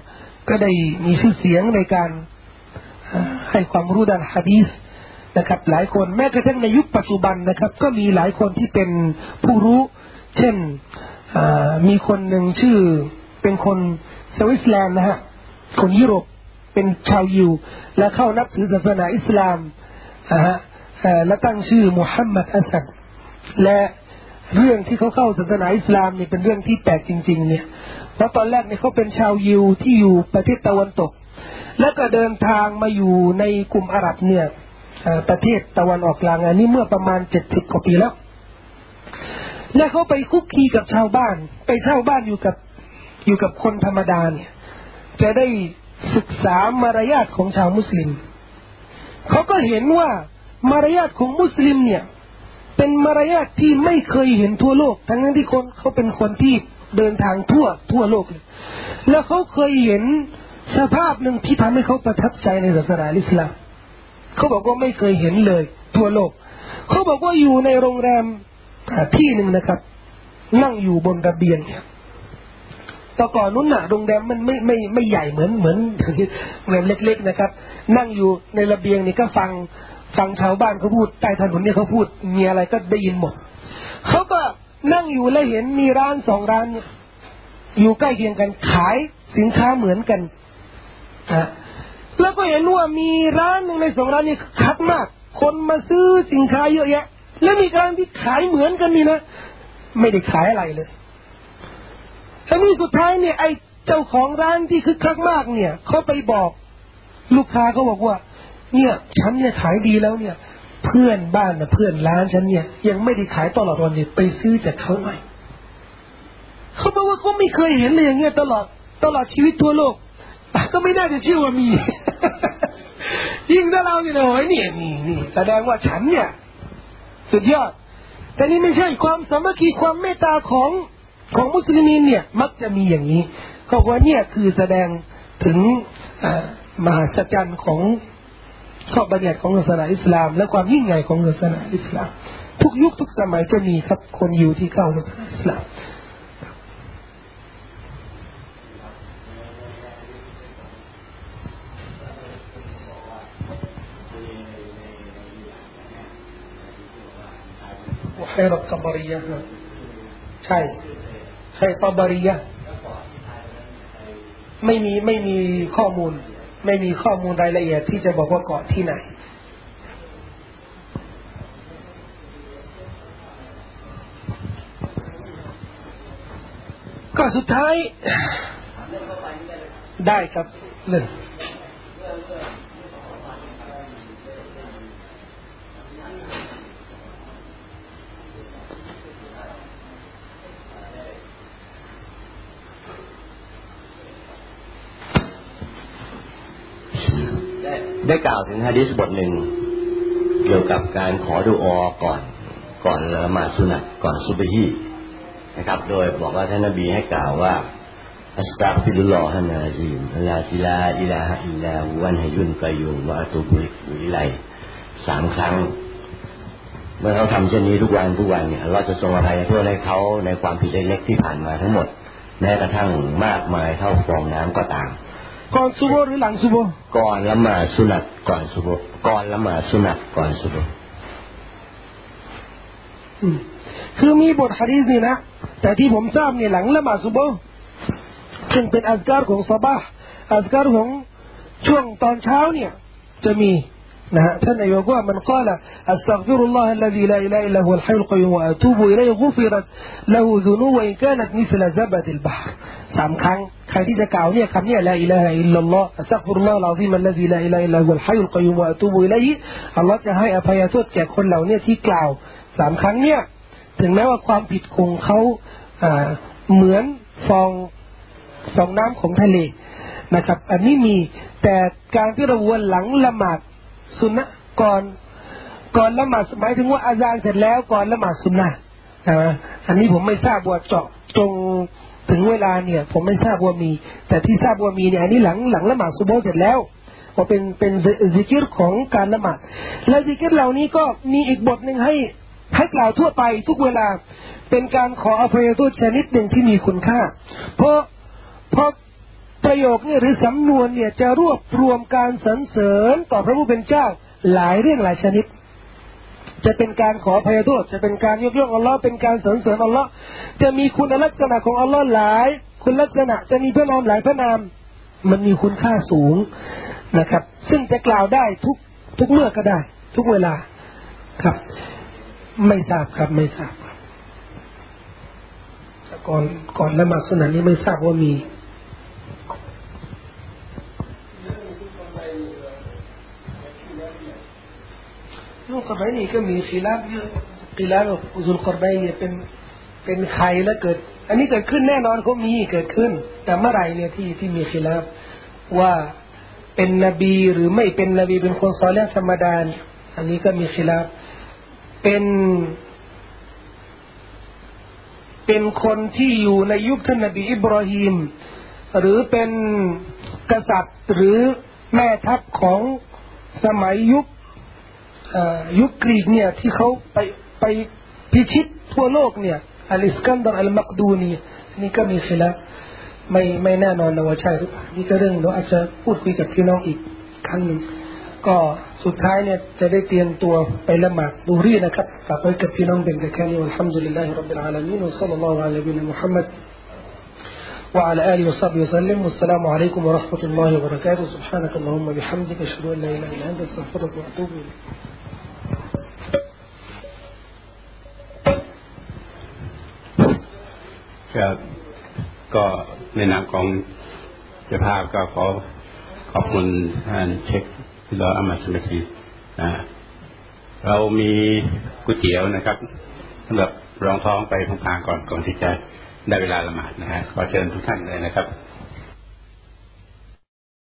ก็ได้มีชื่อเสียงในการให้ความรู้ด้านหะดีษนะครับหลายคนแม้กระทั่งในยุคปัจจุบันนะครับก็มีหลายคนที่เป็นผู้รู้เช่นมีคนหนึ่งชื่อเป็นคนสวิตเซอร์แลนด์นะฮะคนยุโรปเป็นชาวยิวและเข้านับถือศาสนาอิสลามนะฮะและตั้งชื่อมูฮัมหมัดอัสซัดและเรื่องที่เขาเข้าศาสนาอิสลามนี่เป็นเรื่องที่แปลกจริงๆเนี่ยเพราะตอนแรกเนี่ยเขาเป็นชาวยิวที่อยู่ประเทศตะวันตกแล้วก็เดินทางมาอยู่ในกลุ่มอาหรับเนี่ยประเทศตะวันออกกลางอันนี้เมื่อประมาณเจ็ดสิบกว่าปีแล้วและเขาไปคุกคีกับชาวบ้านไปเช่าบ้านอยู่กับอยู่กับคนธรรมดาเนี่ยจะได้ศึกษามารยาทของชาวมุสลิมเขาก็เห็นว่ามารยาทของมุสลิมเนี่ยเป็นมารยาทที่ไม่เคยเห็นทั่วโลกทั้งนั้นที่คนเขาเป็นคนที่เดินทางทั่วทั่วโลกเลยแล้วเขาเคยเห็นสภาพหนึ่งที่ทำให้เขาประทับใจในศาสนาอิสลามเขาบอกว่าไม่เคยเห็นเลยทั่วโลกเขาบอกว่าอยู่ในโรงแรมที่หนึ่งนะครับนั่งอยู่บนระเบียงเนี่ยแต่ก่อนนู้นน่ะโรงแรมมันไม่ไม่ไม่ใหญ่เหมือนเหมือนเหมือนเล็กๆนะครับนั่งอยู่ในระเบียงนี่ก็ฟังฟังชาวบ้านเขาพูดใต้ถนนเนี่ยเขาพูดมีอะไรก็ได้ยินหมดเขาก็นั่งอยู่แล้วเห็นมีร้านสองร้านเนี่ยอยู่ใกล้เคียงกันขายสินค้าเหมือนกันอ่ะแล้วก็เห็นว่ามีร้านหนึ่งในสองร้านนี้คักมากคนมาซื้อสินค้าเยอะแยะและมีร้านที่ขายเหมือนกันนี่นะไม่ได้ขายอะไรเลยแต่มีสุดท้ายเนี่ยไอ้เจ้าของร้านที่คึกคักมากเนี่ยเขาไปบอกลูกค้าเขาบอกว่าเนี่ยฉันเนี่ยขายดีแล้วเนี่ยเพื่อนบ้านนะเพื่อนร้านฉันเนี่ยยังไม่ได้ขายตลอดวันเลยไปซื้อจากเขาหน่อยเขาบอกว่าเขาไม่เคยเห็นเลยอย่างเงี้ยตลอดตลอดชีวิตทั่วโลกก็ไม่น่าจะเชื่อว่ามียิ่งถ้าเราเนี่ยโอ้ยนี่นี่แสดงว่าฉันเนี่ยสุดยอดแต่นี่ไม่ใช่ความสามัคคีความเมตตาของของมุสลิมเนี่ยมักจะมีอย่างนี้เขาว่าเนี่ยคือแสดงถึงมหัศจรรย์ของข้อบัญญัติของศาสนาอิสลามและความยิ่งใหญ่ของศาสนาอิสลามทุกยุคทุกสมัยจะมีครับคนยิวที่เข้าศาสนาอิสลามไอ้รบตะบาริยะใช่ใช่ตะบาริยะไม่มีไม่มีข้อมูลไม่มีข้อมูลรายละเอียดที่จะบอกว่าเกาะที่ไหนก็สุดท้ายได้ครับหนึ่งได้กล่าวถึงหะดีษบทหนึ่งเกี่ยวกับการขอดุอาก่อนก่อนละหมาดซุนัตก่อนซุบฮีนะครับโดยบอกว่าท่านนบีให้กล่าวว่าอัสตัฆฟิรุลลอฮะนะอะซีมอัลลาฮิลาอิลาฮะอิลลาฮุวัลฮัยยุลกอยยูมวะอะตูบุอิลัยสามครั้ง เมื่อเขาทำเช่นนี้ทุกวันทุกวันเนี่ยเราจะทรงอะไรเพื่อให้เขาในความผิดเล็กๆที่ผ่านมาทั้งหมดแม้กระทั่งมากมายเท่าฟองน้ำก็ตามก่อนซุบหรือหลังซุบก่อนละหมาดสุนัตก่อนซุบก่อนละหมาดสุนัตก่อนซุบคือมีบทหะดีษนี่นะแต่ที่ผมทราบเนี่ยหลังละหมาดซุบซึ่งเป็นอัซการของซะบาห์อัซการของช่วงตอนเช้าเนี่ยจะมีนะฮะท่านนายกว่ามันกล่าวอัสตัฆฟิรุลลอฮะลลซีลาอิลาฮะอิลลัฮุลฮัยยุลกอยยูมวะอะตูบุอิลัยฮิกุฟิรัตละฮูซุนูวะอินกานัตมิสละซะบะติลบะฮ์สามครั้งใครที่จะกล่าวเนี่ยคำเนี่ยลาอิลาฮะอิลลัลลอฮ์อัสตัฆฟิรุลลอฮะลอซีมะลลซีลาอิลาฮะอิลลัฮุลฮัยยุลกอยยูมวะอะตูบุอิลัยฮิอัลเลาะห์จะให้อภัยโทษแก่คนเหล่าเนี้ยที่กล่าวสามครั้งเนี่ยถึงแม้ว่าความผิดของเค้าอ่าเหมือนฟองฟองน้ำของทะเลนะครับอันนี้มีแต่การที่เราหลังละหมาดสุนนะก่อนก่อนละหมาดหมายถึงว่าอาซานเสร็จแล้วก่อนละหมาดสุนนะนะอันนี้ผมไม่ทราบว่าเจาะจงถึงเวลาเนี่ยผมไม่ทราบว่ามีแต่ที่ทราบว่ามีเนี่ยอันนี้หลังหลังละหมาดซุบฮ์เสร็จแล้วก็เป็นเป็นซิกิรของการละหมาดและซิกิรเหล่านี้ก็มีอีกบทนึงให้ให้กล่าวทั่วไปทุกเวลาเป็นการขออภัยโทษชนิดหนึ่งที่มีคุณค่าเพราะเพราะประโยคเนี่ยหรือสำนวนเนี่ยจะรวบรวมการสรรเสริญต่อพระผู้เป็นเจ้าหลายเรื่องหลายชนิดจะเป็นการขออภัยโทษจะเป็นการยกย่องอัลลอฮ์เป็นการสรรเสริญอัลลอฮ์จะมีคุณลักษณะของอัลลอฮ์หลายคุณลักษณะจะมีพระนามหลายพระนามมันมีคุณค่าสูงนะครับซึ่งจะกล่าวได้ทุกทุกเมื่อก็ได้ทุกเวลาครับไม่ทราบครับไม่ทราบก่อนก่อนละหมาดสุนัตนี้ไม่ทราบว่ามีลูกกระเบนนี่ก็มีขีลาบเยอะขีลาบอุซุลกระเบนเนี่ยเป็นเป็นใครแล้วเกิดอันนี้เกิดขึ้นแน่นอนเขามีเกิดขึ้นแต่เมื่อไรเนี่ยที่ที่มีขีลาบว่าเป็นนบีหรือไม่เป็นนบีเป็นคนซอลิห์ธรรมดาอันนี้ก็มีขีลาบเป็นเป็นคนที่อยู่ในยุคท่านนบีอิบราฮิมหรือเป็นกษัตริย์หรือแม่ทัพของสมัยยุคยุคกรีกเนี่ยที่เขาไปไปพิชิตทั่วโลกเนี่ยอัลอิสกันดาร์อัลมักดูนีนี่ก็มีศิลาไม่ไม่แน่นอนนะว่าใช่หรือเปล่านี่ก็เรื่องเราอาจจะพูดคุยกับพี่น้องอีกครั้งหนึ่งก็สุดท้ายเนี่ยจะได้เตรียมตัวไปละหมาดดูรีนะครับฝากไว้กับพี่น้องเป็นกะแค่นี้อัลฮัมดุลิลลาฮิร็อบบิลอาลามีน ศ็อลลัลลอฮุอะลานบีมุฮัมมัดوعلى آله وصحبه وسلم والسلام عليكم ورحمة الله وبركاته سبحانك اللهم وبحمدك أشهد أن لا إله إلا أنت أستغفرك وأتوب إليكครับก็ในนามของเจ้าภาพก็ขอขอบคุณท่านเชคที่เราเอามาสมาธินะเรามีก๋วยเตี๋ยวนะครับสำหรับรองท้องไปทางทางก่อนก่อนที่จะได้เวลาละหมาดนะฮะขอเชิญทุกท่านเลยนะครับ